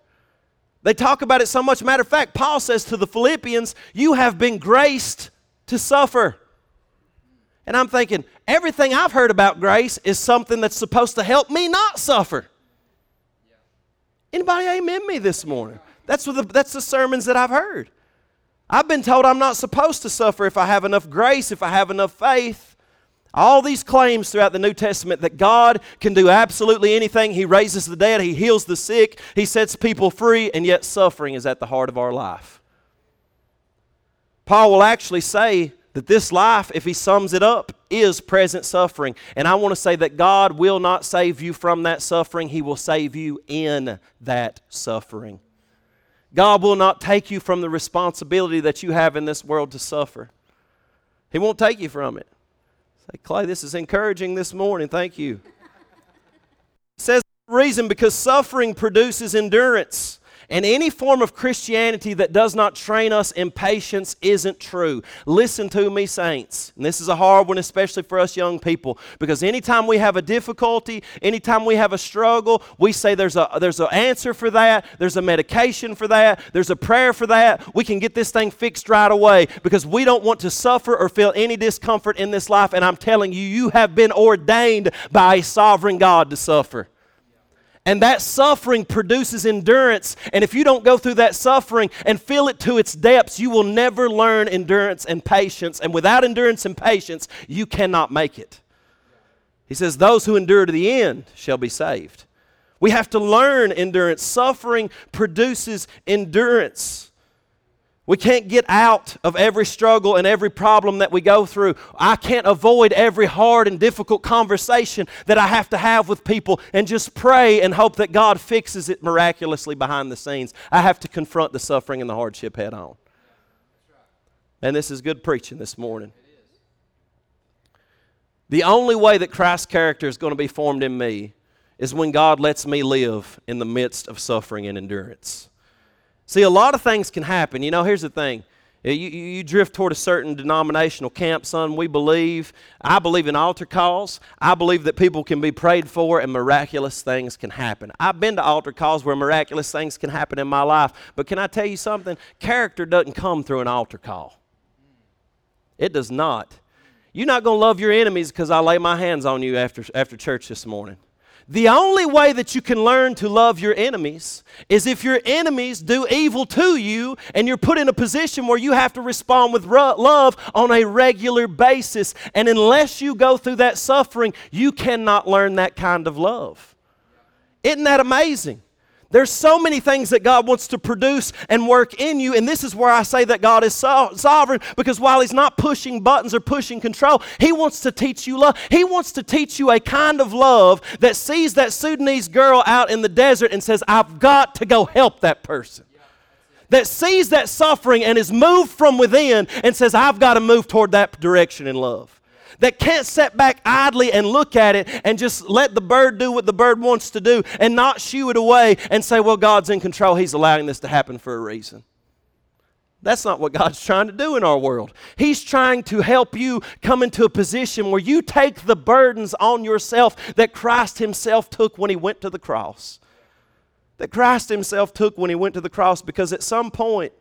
They talk about it so much. Matter of fact, Paul says to the Philippians, you have been graced to suffer. And I'm thinking, everything I've heard about grace is something that's supposed to help me not suffer. Anybody amen me this morning? That's what the, that's the sermons that I've heard. I've been told I'm not supposed to suffer if I have enough grace, if I have enough faith. All these claims throughout the New Testament that God can do absolutely anything. He raises the dead. He heals the sick. He sets people free. And yet suffering is at the heart of our life. Paul will actually say that this life, if he sums it up, is present suffering. And I want to say that God will not save you from that suffering. He will save you in that suffering. God will not take you from the responsibility that you have in this world to suffer. He won't take you from it. Say, Clay, this is encouraging this morning. Thank you. It says the reason, because suffering produces endurance. And any form of Christianity that does not train us in patience isn't true. Listen to me, saints. And this is a hard one, especially for us young people, because anytime we have a difficulty, anytime we have a struggle, we say there's a there's an answer for that, there's a medication for that, there's a prayer for that. We can get this thing fixed right away because we don't want to suffer or feel any discomfort in this life. And I'm telling you, you have been ordained by a sovereign God to suffer. And that suffering produces endurance. And if you don't go through that suffering and feel it to its depths, you will never learn endurance and patience. And without endurance and patience, you cannot make it. He says, those who endure to the end shall be saved. We have to learn endurance. Suffering produces endurance. We can't get out of every struggle and every problem that we go through. I can't avoid every hard and difficult conversation that I have to have with people and just pray and hope that God fixes it miraculously behind the scenes. I have to confront the suffering and the hardship head on. And this is good preaching this morning. The only way that Christ's character is going to be formed in me is when God lets me live in the midst of suffering and endurance. See, a lot of things can happen. You know, here's the thing. You, you, you drift toward a certain denominational camp, son. We believe, I believe in altar calls. I believe that people can be prayed for and miraculous things can happen. I've been to altar calls where miraculous things can happen in my life. But can I tell you something? Character doesn't come through an altar call. It does not. You're not going to love your enemies because I lay my hands on you after, after church this morning. The only way that you can learn to love your enemies is if your enemies do evil to you and you're put in a position where you have to respond with love on a regular basis. And unless you go through that suffering, you cannot learn that kind of love. Isn't that amazing? There's so many things that God wants to produce and work in you. And this is where I say that God is so- sovereign, because while he's not pushing buttons or pushing control, he wants to teach you love. He wants to teach you a kind of love that sees that Sudanese girl out in the desert and says, I've got to go help that person. Yeah, that sees that suffering and is moved from within and says, I've got to move toward that direction in love. That can't sit back idly and look at it and just let the bird do what the bird wants to do and not shoo it away and say, well, God's in control. He's allowing this to happen for a reason. That's not what God's trying to do in our world. He's trying to help you come into a position where you take the burdens on yourself that Christ himself took when he went to the cross. That Christ himself took when he went to the cross, because at some point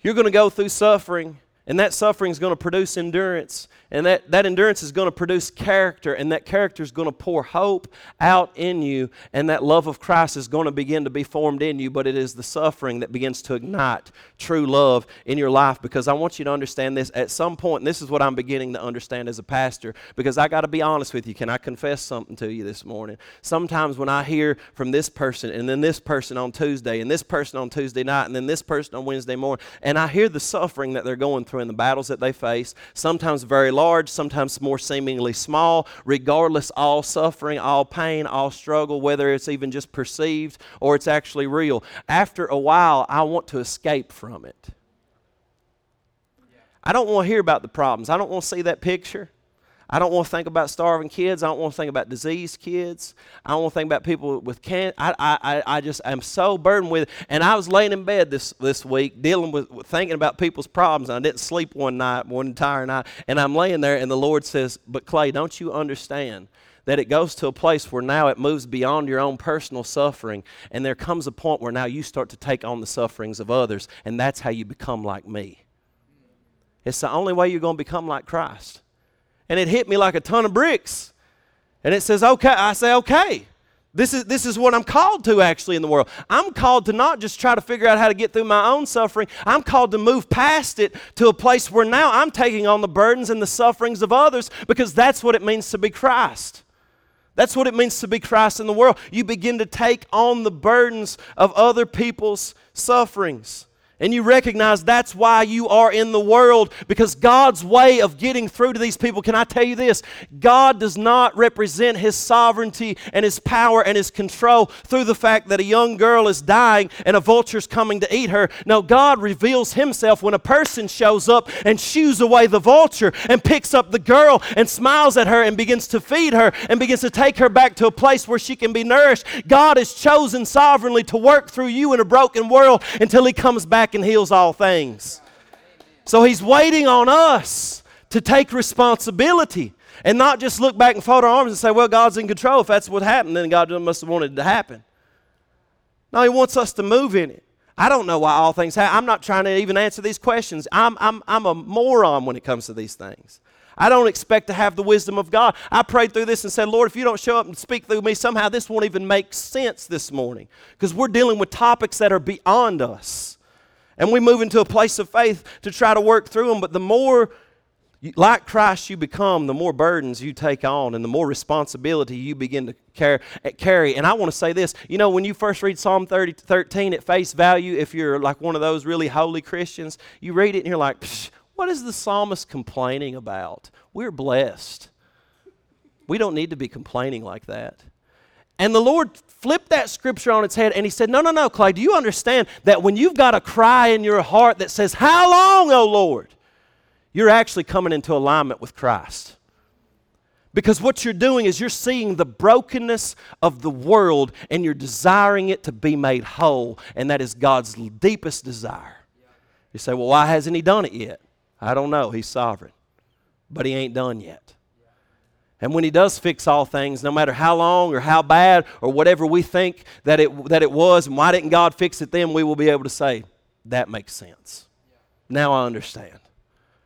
you're going to go through suffering. And that suffering is going to produce endurance. And that, that endurance is going to produce character. And that character is going to pour hope out in you. And that love of Christ is going to begin to be formed in you. But it is the suffering that begins to ignite true love in your life. Because I want you to understand this. At some point, and this is what I'm beginning to understand as a pastor, because I got to be honest with you. Can I confess something to you this morning? Sometimes when I hear from this person, and then this person on Tuesday, and this person on Tuesday night, and then this person on Wednesday morning, and I hear the suffering that they're going through and the battles that they face, sometimes very large, sometimes more seemingly small, regardless, all suffering, all pain, all struggle, whether it's even just perceived or it's actually real. After a while, I want to escape from it. I don't want to hear about the problems. I don't want to see that picture. I don't want to think about starving kids. I don't want to think about diseased kids. I don't want to think about people with cancer. I, I, I just am so burdened with it. And I was laying in bed this, this week dealing with, with thinking about people's problems. And I didn't sleep one night, one entire night. And I'm laying there, and the Lord says, but Clay, don't you understand that it goes to a place where now it moves beyond your own personal suffering, and there comes a point where now you start to take on the sufferings of others, and that's how you become like me. It's the only way you're going to become like Christ. And it hit me like a ton of bricks. And it says, okay, I say, okay, this is, this is what I'm called to actually in the world. I'm called to not just try to figure out how to get through my own suffering. I'm called to move past it to a place where now I'm taking on the burdens and the sufferings of others, because that's what it means to be Christ. That's what it means to be Christ in the world. You begin to take on the burdens of other people's sufferings. And you recognize that's why you are in the world, because God's way of getting through to these people, can I tell you this? God does not represent His sovereignty and His power and His control through the fact that a young girl is dying and a vulture's coming to eat her. No, God reveals Himself when a person shows up and shoos away the vulture and picks up the girl and smiles at her and begins to feed her and begins to take her back to a place where she can be nourished. God has chosen sovereignly to work through you in a broken world until He comes back and heals all things. So He's waiting on us to take responsibility and not just look back and fold our arms and say, well, God's in control. If that's what happened, then God must have wanted it to happen. No, He wants us to move in it. I don't know why all things happen. I'm not trying to even answer these questions. I'm, I'm, I'm a moron when it comes to these things. I don't expect to have the wisdom of God. I prayed through this and said, Lord, if you don't show up and speak through me, somehow this won't even make sense this morning, because we're dealing with topics that are beyond us. And we move into a place of faith to try to work through them. But the more like Christ you become, the more burdens you take on and the more responsibility you begin to carry. And I want to say this. You know, when you first read Psalm thirteen at face value, if you're like one of those really holy Christians, you read it and you're like, psh, what is the psalmist complaining about? We're blessed. We don't need to be complaining like that. And the Lord flipped that scripture on its head, and He said, no, no, no, Clay, do you understand that when you've got a cry in your heart that says, how long, O Lord? You're actually coming into alignment with Christ. Because what you're doing is you're seeing the brokenness of the world, and you're desiring it to be made whole, and that is God's deepest desire. You say, well, why hasn't He done it yet? I don't know. He's sovereign, but He ain't done yet. And when He does fix all things, no matter how long or how bad or whatever we think that it, that it was and why didn't God fix it then, we will be able to say, that makes sense. Now I understand.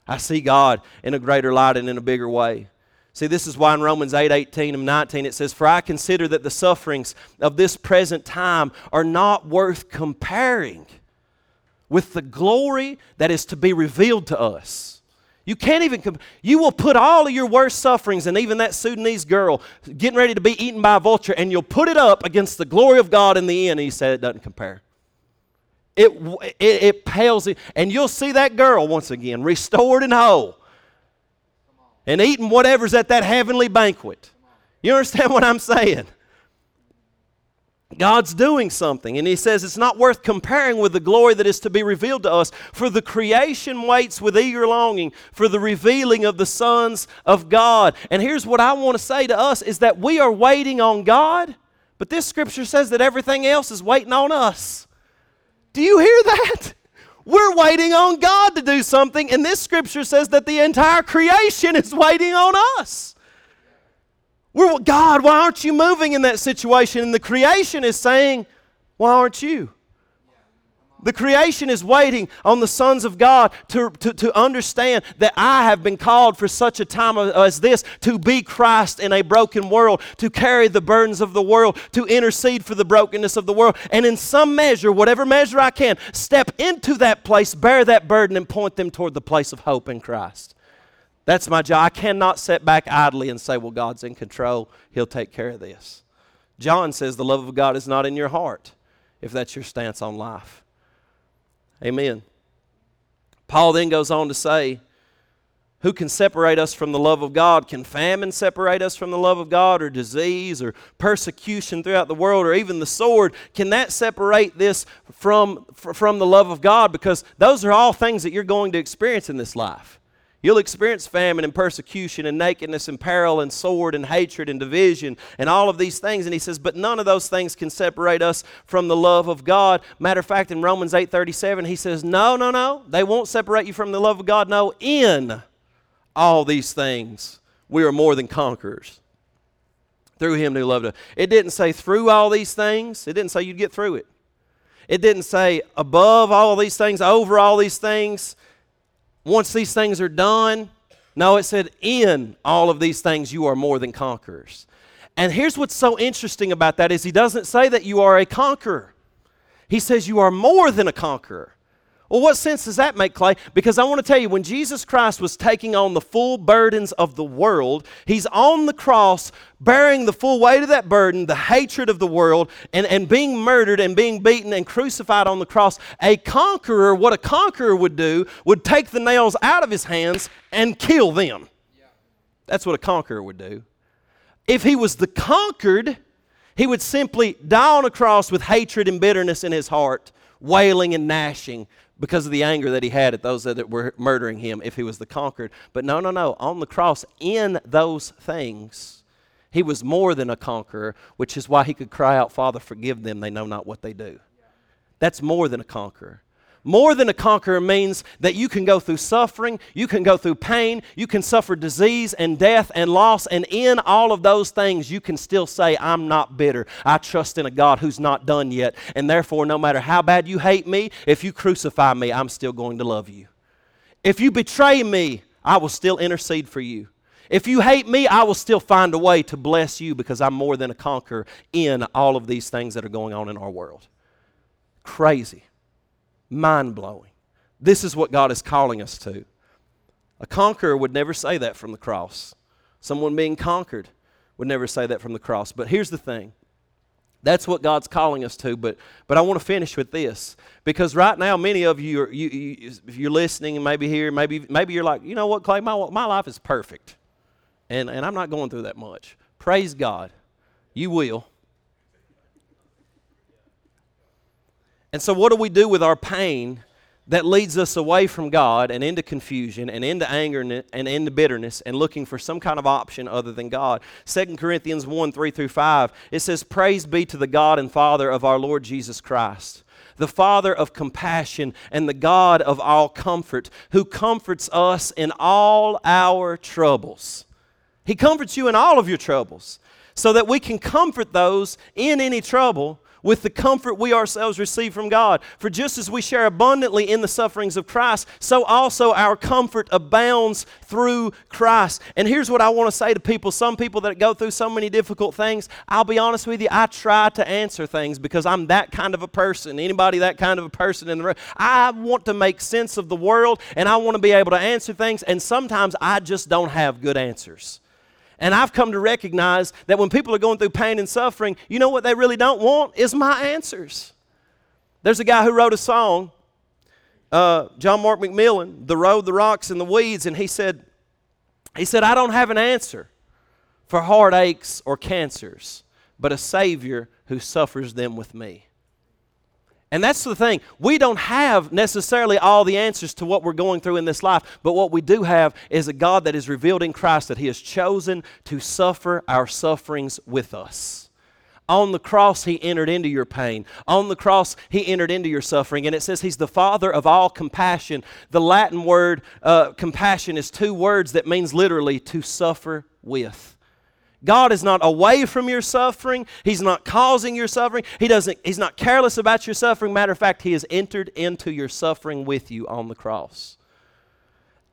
I see God in a greater light and in a bigger way. See, this is why in Romans eight, eighteen and nineteen, it says, for I consider that the sufferings of this present time are not worth comparing with the glory that is to be revealed to us. You can't even, comp- you will put all of your worst sufferings and even that Sudanese girl getting ready to be eaten by a vulture, and you'll put it up against the glory of God in the end. And He said it doesn't compare. It, it, it pales. And you'll see that girl once again restored and whole and eating whatever's at that heavenly banquet. You understand what I'm saying? God's doing something, and He says it's not worth comparing with the glory that is to be revealed to us, for the creation waits with eager longing for the revealing of the sons of God. And here's what I want to say to us is that we are waiting on God, but this scripture says that everything else is waiting on us. Do you hear that? We're waiting on God to do something, and this scripture says that the entire creation is waiting on us. We're, God, why aren't you moving in that situation? And the creation is saying, why aren't you? The creation is waiting on the sons of God to, to, to understand that I have been called for such a time as this to be Christ in a broken world, to carry the burdens of the world, to intercede for the brokenness of the world, and in some measure, whatever measure I can, step into that place, bear that burden, and point them toward the place of hope in Christ. That's my job. I cannot sit back idly and say, well, God's in control. He'll take care of this. John says the love of God is not in your heart, if that's your stance on life. Amen. Paul then goes on to say, who can separate us from the love of God? Can famine separate us from the love of God, or disease, or persecution throughout the world, or even the sword? Can that separate this from, from the love of God? Because those are all things that you're going to experience in this life. You'll experience famine and persecution and nakedness and peril and sword and hatred and division and all of these things. And he says, but none of those things can separate us from the love of God. Matter of fact, in Romans eight thirty-seven, he says, no, no, no, they won't separate you from the love of God. No, in all these things, we are more than conquerors through him who loved us. It didn't say through all these things. It didn't say you'd get through it. It didn't say above all these things, over all these things, once these things are done. No, it said in all of these things you are more than conquerors. And here's what's so interesting about that is he doesn't say that you are a conqueror. He says you are more than a conqueror. Well, what sense does that make, Clay? Because I want to tell you, when Jesus Christ was taking on the full burdens of the world, he's on the cross bearing the full weight of that burden, the hatred of the world, and, and being murdered and being beaten and crucified on the cross. A conqueror, what a conqueror would do, would take the nails out of his hands and kill them. Yeah. That's what a conqueror would do. If he was the conquered, he would simply die on a cross with hatred and bitterness in his heart, wailing and gnashing, because of the anger that he had at those that were murdering him if he was the conquered. But no, no, no. On the cross, in those things, he was more than a conqueror, which is why he could cry out, Father, forgive them. They know not what they do. That's more than a conqueror. More than a conqueror means that you can go through suffering, you can go through pain, you can suffer disease and death and loss, and in all of those things you can still say, I'm not bitter. I trust in a God who's not done yet, and therefore no matter how bad you hate me, if you crucify me, I'm still going to love you. If you betray me, I will still intercede for you. If you hate me, I will still find a way to bless you because I'm more than a conqueror in all of these things that are going on in our world. Crazy. Mind-blowing. This is what God is calling us to. A conqueror would never say that from the cross. Someone being conquered would never say that from the cross. But here's the thing. That's what God's calling us to. But but I want to finish with this. Because right now, many of you, are, you, you if you're listening and maybe here, maybe maybe you're like, you know what, Clay, my, my life is perfect. And, and I'm not going through that much. Praise God. You will. And so what do we do with our pain that leads us away from God and into confusion and into anger and into bitterness and looking for some kind of option other than God? Second Corinthians one, three through five, it says, praise be to the God and Father of our Lord Jesus Christ, the Father of compassion and the God of all comfort, who comforts us in all our troubles. He comforts you in all of your troubles so that we can comfort those in any trouble with the comfort we ourselves receive from God. For just as we share abundantly in the sufferings of Christ, so also our comfort abounds through Christ. And here's what I want to say to people. Some people that go through so many difficult things, I'll be honest with you, I try to answer things because I'm that kind of a person. Anybody that kind of a person in the room? I want to make sense of the world, and I want to be able to answer things, and sometimes I just don't have good answers. And I've come to recognize that when people are going through pain and suffering, you know what they really don't want is my answers. There's a guy who wrote a song, uh, John Mark McMillan, The Road, the Rocks, and the Weeds, and he said, he said, I don't have an answer for heartaches or cancers, but a Savior who suffers them with me. And that's the thing. We don't have necessarily all the answers to what we're going through in this life, but what we do have is a God that is revealed in Christ, that he has chosen to suffer our sufferings with us. On the cross, he entered into your pain. On the cross, he entered into your suffering. And it says he's the Father of all compassion. The Latin word uh, compassion is two words that means literally to suffer with. God is not away from your suffering. He's not causing your suffering. He doesn't, he's not careless about your suffering. Matter of fact, he has entered into your suffering with you on the cross.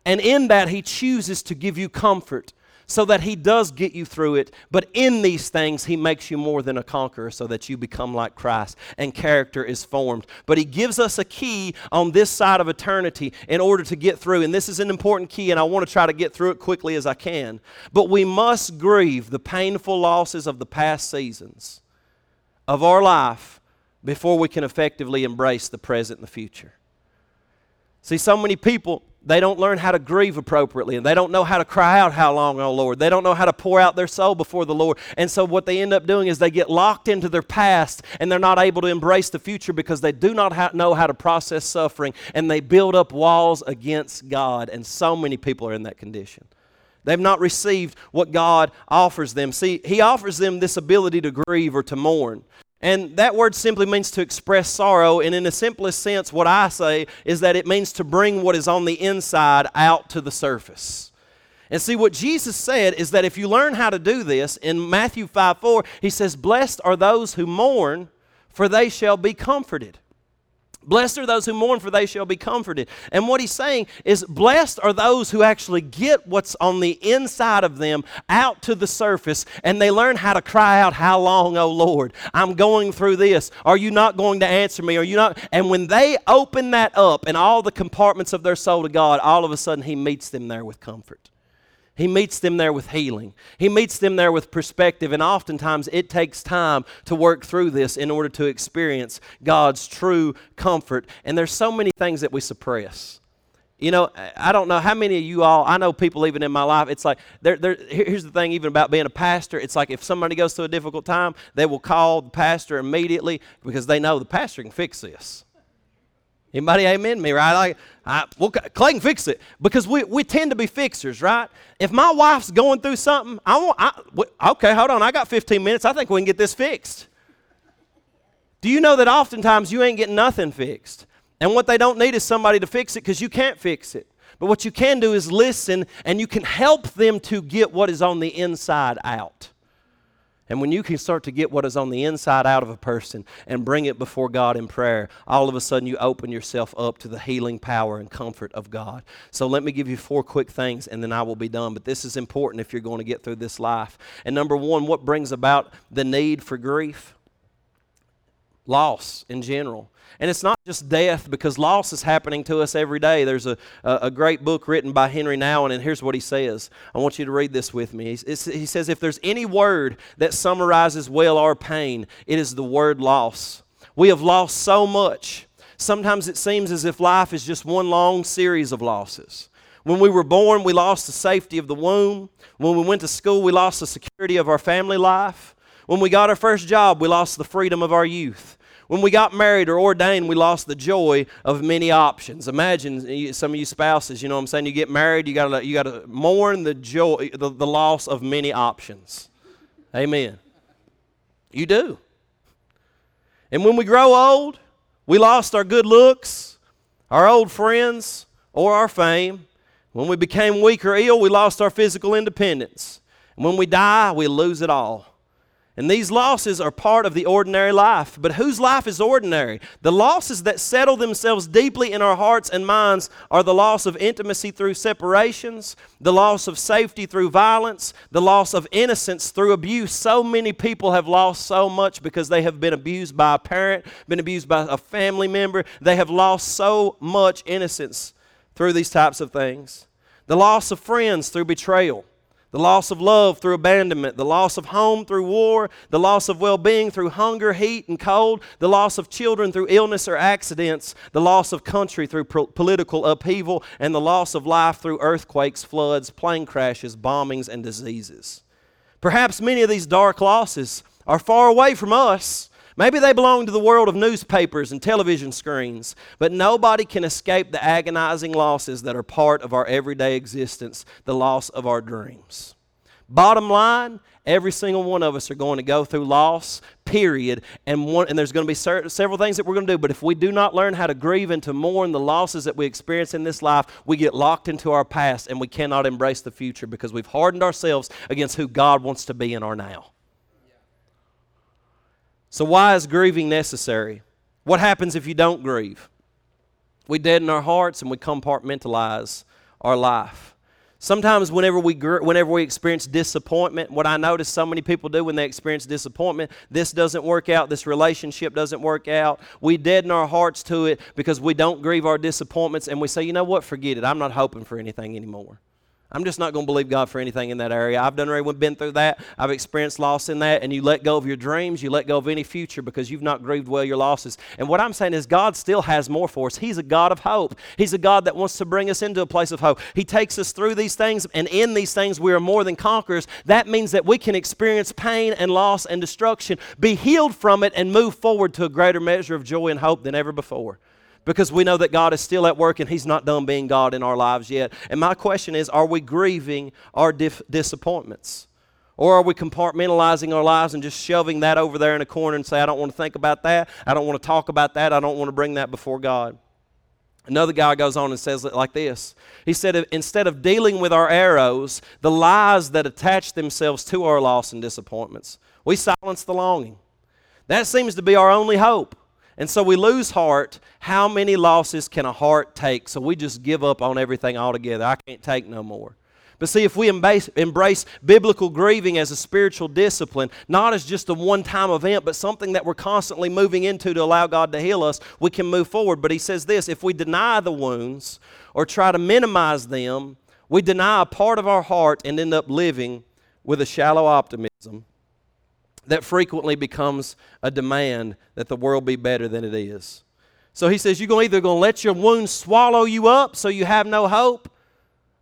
And in that, he chooses to give you comfort so that he does get you through it. But in these things, he makes you more than a conqueror so that you become like Christ and character is formed. But he gives us a key on this side of eternity in order to get through. And this is an important key, and I want to try to get through it quickly as I can. But we must grieve the painful losses of the past seasons of our life before we can effectively embrace the present and the future. See, so many people, They don't learn how to grieve appropriately, and they don't know how to cry out, how long, oh Lord. They don't know how to pour out their soul before the Lord. And so what they end up doing is they get locked into their past, and they're not able to embrace the future because they do not ha- know how to process suffering, and they build up walls against God. And so many people are in that condition. They've not received what God offers them. See, He offers them this ability to grieve or to mourn. And that word simply means to express sorrow. And in the simplest sense, what I say is that it means to bring what is on the inside out to the surface. And see, what Jesus said is that if you learn how to do this, in Matthew five four, He says, "Blessed are those who mourn, for they shall be comforted." Blessed are those who mourn, for they shall be comforted. And what He's saying is, blessed are those who actually get what's on the inside of them out to the surface, and they learn how to cry out, "How long, O Lord? I'm going through this. Are you not going to answer me? Are you not?" And when they open that up and all the compartments of their soul to God, all of a sudden He meets them there with comfort. He meets them there with healing. He meets them there with perspective. And oftentimes it takes time to work through this in order to experience God's true comfort. And there's so many things that we suppress. You know, I don't know how many of you all, I know people even in my life, it's like, they're, they're, here's the thing even about being a pastor, it's like if somebody goes through a difficult time, they will call the pastor immediately because they know the pastor can fix this. Anybody amen me, right? Like, I, well, Clay can fix it. Because we, we tend to be fixers, right? If my wife's going through something, I want, I, okay, hold on, I got fifteen minutes. I think we can get this fixed. Do you know that oftentimes you ain't getting nothing fixed? And what they don't need is somebody to fix it because you can't fix it. But what you can do is listen, and you can help them to get what is on the inside out. And when you can start to get what is on the inside out of a person and bring it before God in prayer, all of a sudden you open yourself up to the healing power and comfort of God. So let me give you four quick things, and then I will be done. But this is important if you're going to get through this life. And number one, what brings about the need for grief? Loss in general. And it's not just death, because loss is happening to us every day. There's a, a, a great book written by Henry Nouwen, and here's what he says. I want you to read this with me. He, he says, "If there's any word that summarizes well our pain, it is the word loss. We have lost so much. Sometimes it seems as if life is just one long series of losses. When we were born, we lost the safety of the womb. When we went to school, we lost the security of our family life. When we got our first job, we lost the freedom of our youth. When we got married or ordained, we lost the joy of many options." Imagine some of you spouses, you know what I'm saying? You get married, you gotta, you gotta mourn the joy, the, the loss of many options. Amen. You do. "And when we grow old, we lost our good looks, our old friends, or our fame. When we became weak or ill, we lost our physical independence. And when we die, we lose it all. And these losses are part of the ordinary life. But whose life is ordinary? The losses that settle themselves deeply in our hearts and minds are the loss of intimacy through separations, the loss of safety through violence, the loss of innocence through abuse." So many people have lost so much because they have been abused by a parent, been abused by a family member. They have lost so much innocence through these types of things. "The loss of friends through betrayal, the loss of love through abandonment, the loss of home through war, the loss of well-being through hunger, heat, and cold, the loss of children through illness or accidents, the loss of country through pro- political upheaval, and the loss of life through earthquakes, floods, plane crashes, bombings, and diseases. Perhaps many of these dark losses are far away from us. Maybe they belong to the world of newspapers and television screens, but nobody can escape the agonizing losses that are part of our everyday existence, the loss of our dreams." Bottom line, every single one of us are going to go through loss, period, and, one, and there's going to be ser- several things that we're going to do, but if we do not learn how to grieve and to mourn the losses that we experience in this life, we get locked into our past and we cannot embrace the future because we've hardened ourselves against who God wants to be in our now. So why is grieving necessary? What happens if you don't grieve? We deaden our hearts and we compartmentalize our life. Sometimes whenever we whenever we experience disappointment, what I notice so many people do when they experience disappointment, this doesn't work out, this relationship doesn't work out. We deaden our hearts to it because we don't grieve our disappointments, and we say, you know what, forget it. I'm not hoping for anything anymore. I'm just not going to believe God for anything in that area. I've done already been through that. I've experienced loss in that. And you let go of your dreams. You let go of any future because you've not grieved well your losses. And what I'm saying is God still has more for us. He's a God of hope. He's a God that wants to bring us into a place of hope. He takes us through these things, and in these things we are more than conquerors. That means that we can experience pain and loss and destruction, be healed from it, and move forward to a greater measure of joy and hope than ever before. Because we know that God is still at work and He's not done being God in our lives yet. And my question is, are we grieving our dif- disappointments? Or are we compartmentalizing our lives and just shoving that over there in a corner and say, I don't want to think about that. I don't want to talk about that. I don't want to bring that before God. Another guy goes on and says it like this. He said, instead of dealing with our arrows, the lies that attach themselves to our loss and disappointments, we silence the longing. That seems to be our only hope. And so we lose heart. How many losses can a heart take? So we just give up on everything altogether. I can't take no more. But see, if we embrace, embrace biblical grieving as a spiritual discipline, not as just a one-time event, but something that we're constantly moving into to allow God to heal us, we can move forward. But he says this, if we deny the wounds or try to minimize them, we deny a part of our heart and end up living with a shallow optimism that frequently becomes a demand that the world be better than it is. So he says, you're gonna either going to let your wounds swallow you up so you have no hope,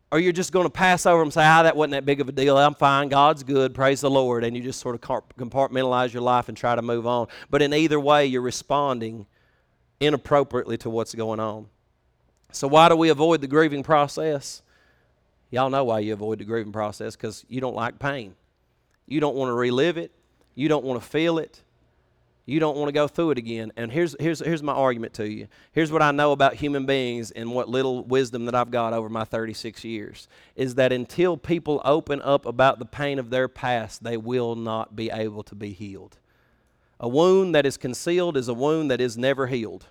or you're just going to pass over and say, ah, that wasn't that big of a deal. I'm fine. God's good. Praise the Lord. And you just sort of compartmentalize your life and try to move on. But in either way, you're responding inappropriately to what's going on. So why do we avoid the grieving process? Y'all know why you avoid the grieving process, because you don't like pain. You don't want to relive it. You don't want to feel it. You don't want to go through it again. And here's, here's, here's my argument to you. Here's what I know about human beings and what little wisdom that I've got over my thirty-six years is that until people open up about the pain of their past, they will not be able to be healed. A wound that is concealed is a wound that is never healed.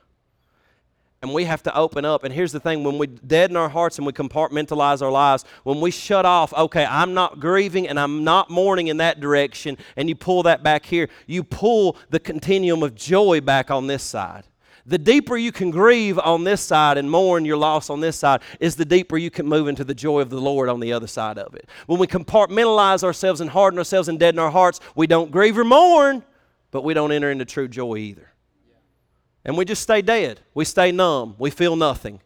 And we have to open up. And here's the thing, when we deaden our hearts and we compartmentalize our lives, when we shut off, okay, I'm not grieving and I'm not mourning in that direction, and you pull that back here, you pull the continuum of joy back on this side. The deeper you can grieve on this side and mourn your loss on this side is the deeper you can move into the joy of the Lord on the other side of it. When we compartmentalize ourselves and harden ourselves and deaden our hearts, we don't grieve or mourn, but we don't enter into true joy either. And we just stay dead. We stay numb. We feel nothing.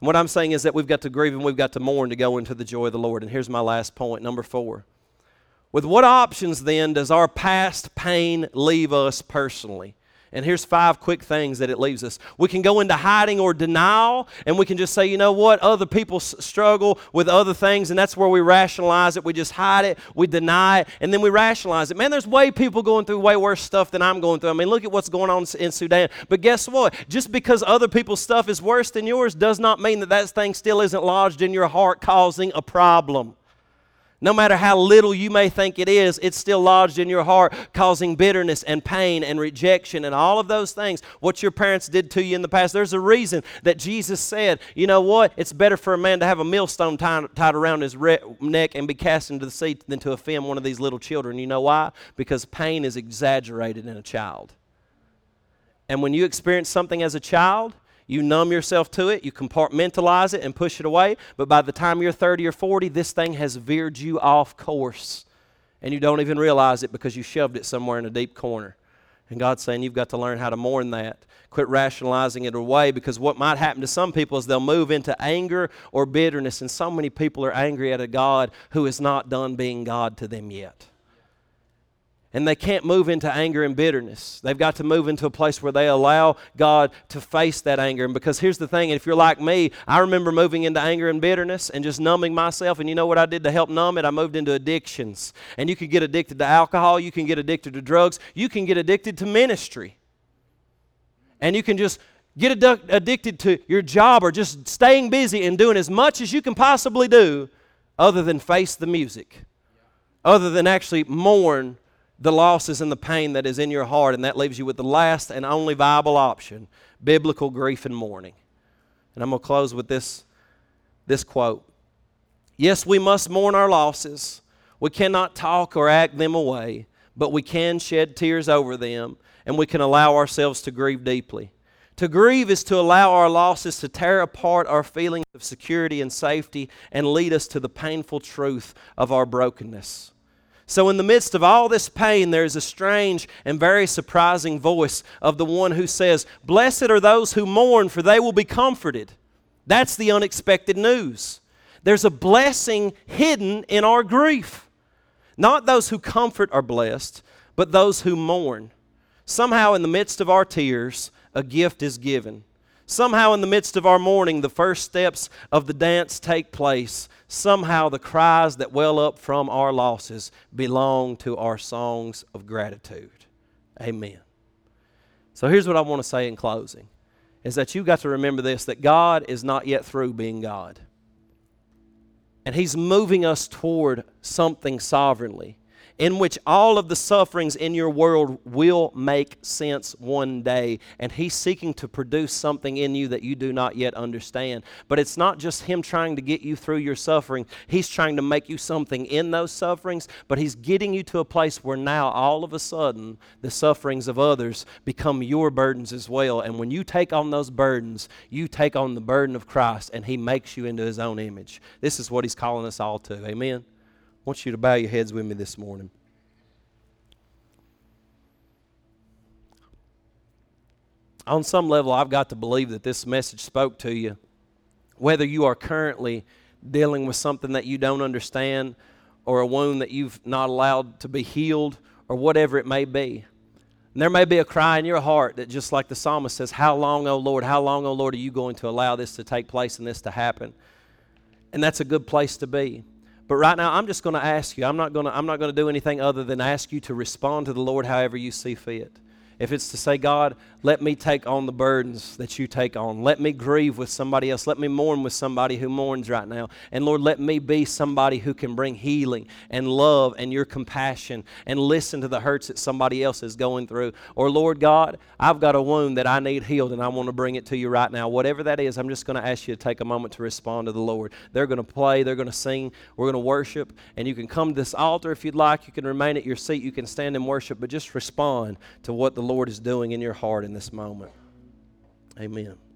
And what I'm saying is that we've got to grieve and we've got to mourn to go into the joy of the Lord. And here's my last point, number four. With what options then does our past pain leave us personally? And here's five quick things that it leaves us. We can go into hiding or denial, and we can just say, you know what, other people s- struggle with other things, and that's where we rationalize it. We just hide it, we deny it, and then we rationalize it. Man, there's way people going through way worse stuff than I'm going through. I mean, look at what's going on in Sudan. But guess what? Just because other people's stuff is worse than yours does not mean that that thing still isn't lodged in your heart causing a problem. No matter how little you may think it is, it's still lodged in your heart, causing bitterness and pain and rejection and all of those things. What your parents did to you in the past, there's a reason that Jesus said, you know what, it's better for a man to have a millstone tied, tied around his re- neck and be cast into the sea than to offend one of these little children. You know why? Because pain is exaggerated in a child. And when you experience something as a child, you numb yourself to it, you compartmentalize it and push it away, but by the time you're thirty or forty, this thing has veered you off course, and you don't even realize it because you shoved it somewhere in a deep corner. And God's saying you've got to learn how to mourn that. Quit rationalizing it away, because what might happen to some people is they'll move into anger or bitterness, and so many people are angry at a God who is not done being God to them yet. And they can't move into anger and bitterness. They've got to move into a place where they allow God to face that anger. And because here's the thing, if you're like me, I remember moving into anger and bitterness and just numbing myself. And you know what I did to help numb it? I moved into addictions. And you can get addicted to alcohol. You can get addicted to drugs. You can get addicted to ministry. And you can just get addu- addicted to your job or just staying busy and doing as much as you can possibly do other than face the music, other than actually mourn the losses and the pain that is in your heart, and that leaves you with the last and only viable option, biblical grief and mourning. And I'm going to close with this, this quote. Yes, we must mourn our losses. We cannot talk or act them away, but we can shed tears over them, and we can allow ourselves to grieve deeply. To grieve is to allow our losses to tear apart our feelings of security and safety and lead us to the painful truth of our brokenness. So in the midst of all this pain, there is a strange and very surprising voice of the one who says, "Blessed are those who mourn, for they will be comforted." That's the unexpected news. There's a blessing hidden in our grief. Not those who comfort are blessed, but those who mourn. Somehow in the midst of our tears, a gift is given. Somehow in the midst of our mourning, the first steps of the dance take place. Somehow the cries that well up from our losses belong to our songs of gratitude. Amen. So here's what I want to say in closing, is that you've got to remember this, that God is not yet through being God. And He's moving us toward something sovereignly in which all of the sufferings in your world will make sense one day. And He's seeking to produce something in you that you do not yet understand. But it's not just Him trying to get you through your suffering. He's trying to make you something in those sufferings, but He's getting you to a place where now all of a sudden the sufferings of others become your burdens as well. And when you take on those burdens, you take on the burden of Christ, and He makes you into His own image. This is what He's calling us all to. Amen. I want you to bow your heads with me this morning. On some level, I've got to believe that this message spoke to you. Whether you are currently dealing with something that you don't understand, or a wound that you've not allowed to be healed, or whatever it may be. And there may be a cry in your heart that, just like the psalmist says, "How long, O Lord, how long, O Lord, are you going to allow this to take place and this to happen?" And that's a good place to be. But right now, I'm just going to ask you. I'm not going to, I'm not going to do anything other than ask you to respond to the Lord however you see fit. If it's to say, "God, let me take on the burdens that you take on. Let me grieve with somebody else. Let me mourn with somebody who mourns right now. And Lord, let me be somebody who can bring healing and love and your compassion and listen to the hurts that somebody else is going through." Or, "Lord God, I've got a wound that I need healed and I want to bring it to you right now." Whatever that is, I'm just going to ask you to take a moment to respond to the Lord. They're going to play. They're going to sing. We're going to worship. And you can come to this altar if you'd like. You can remain at your seat. You can stand and worship. But just respond to what the Lord is doing in your heart in this moment. Amen.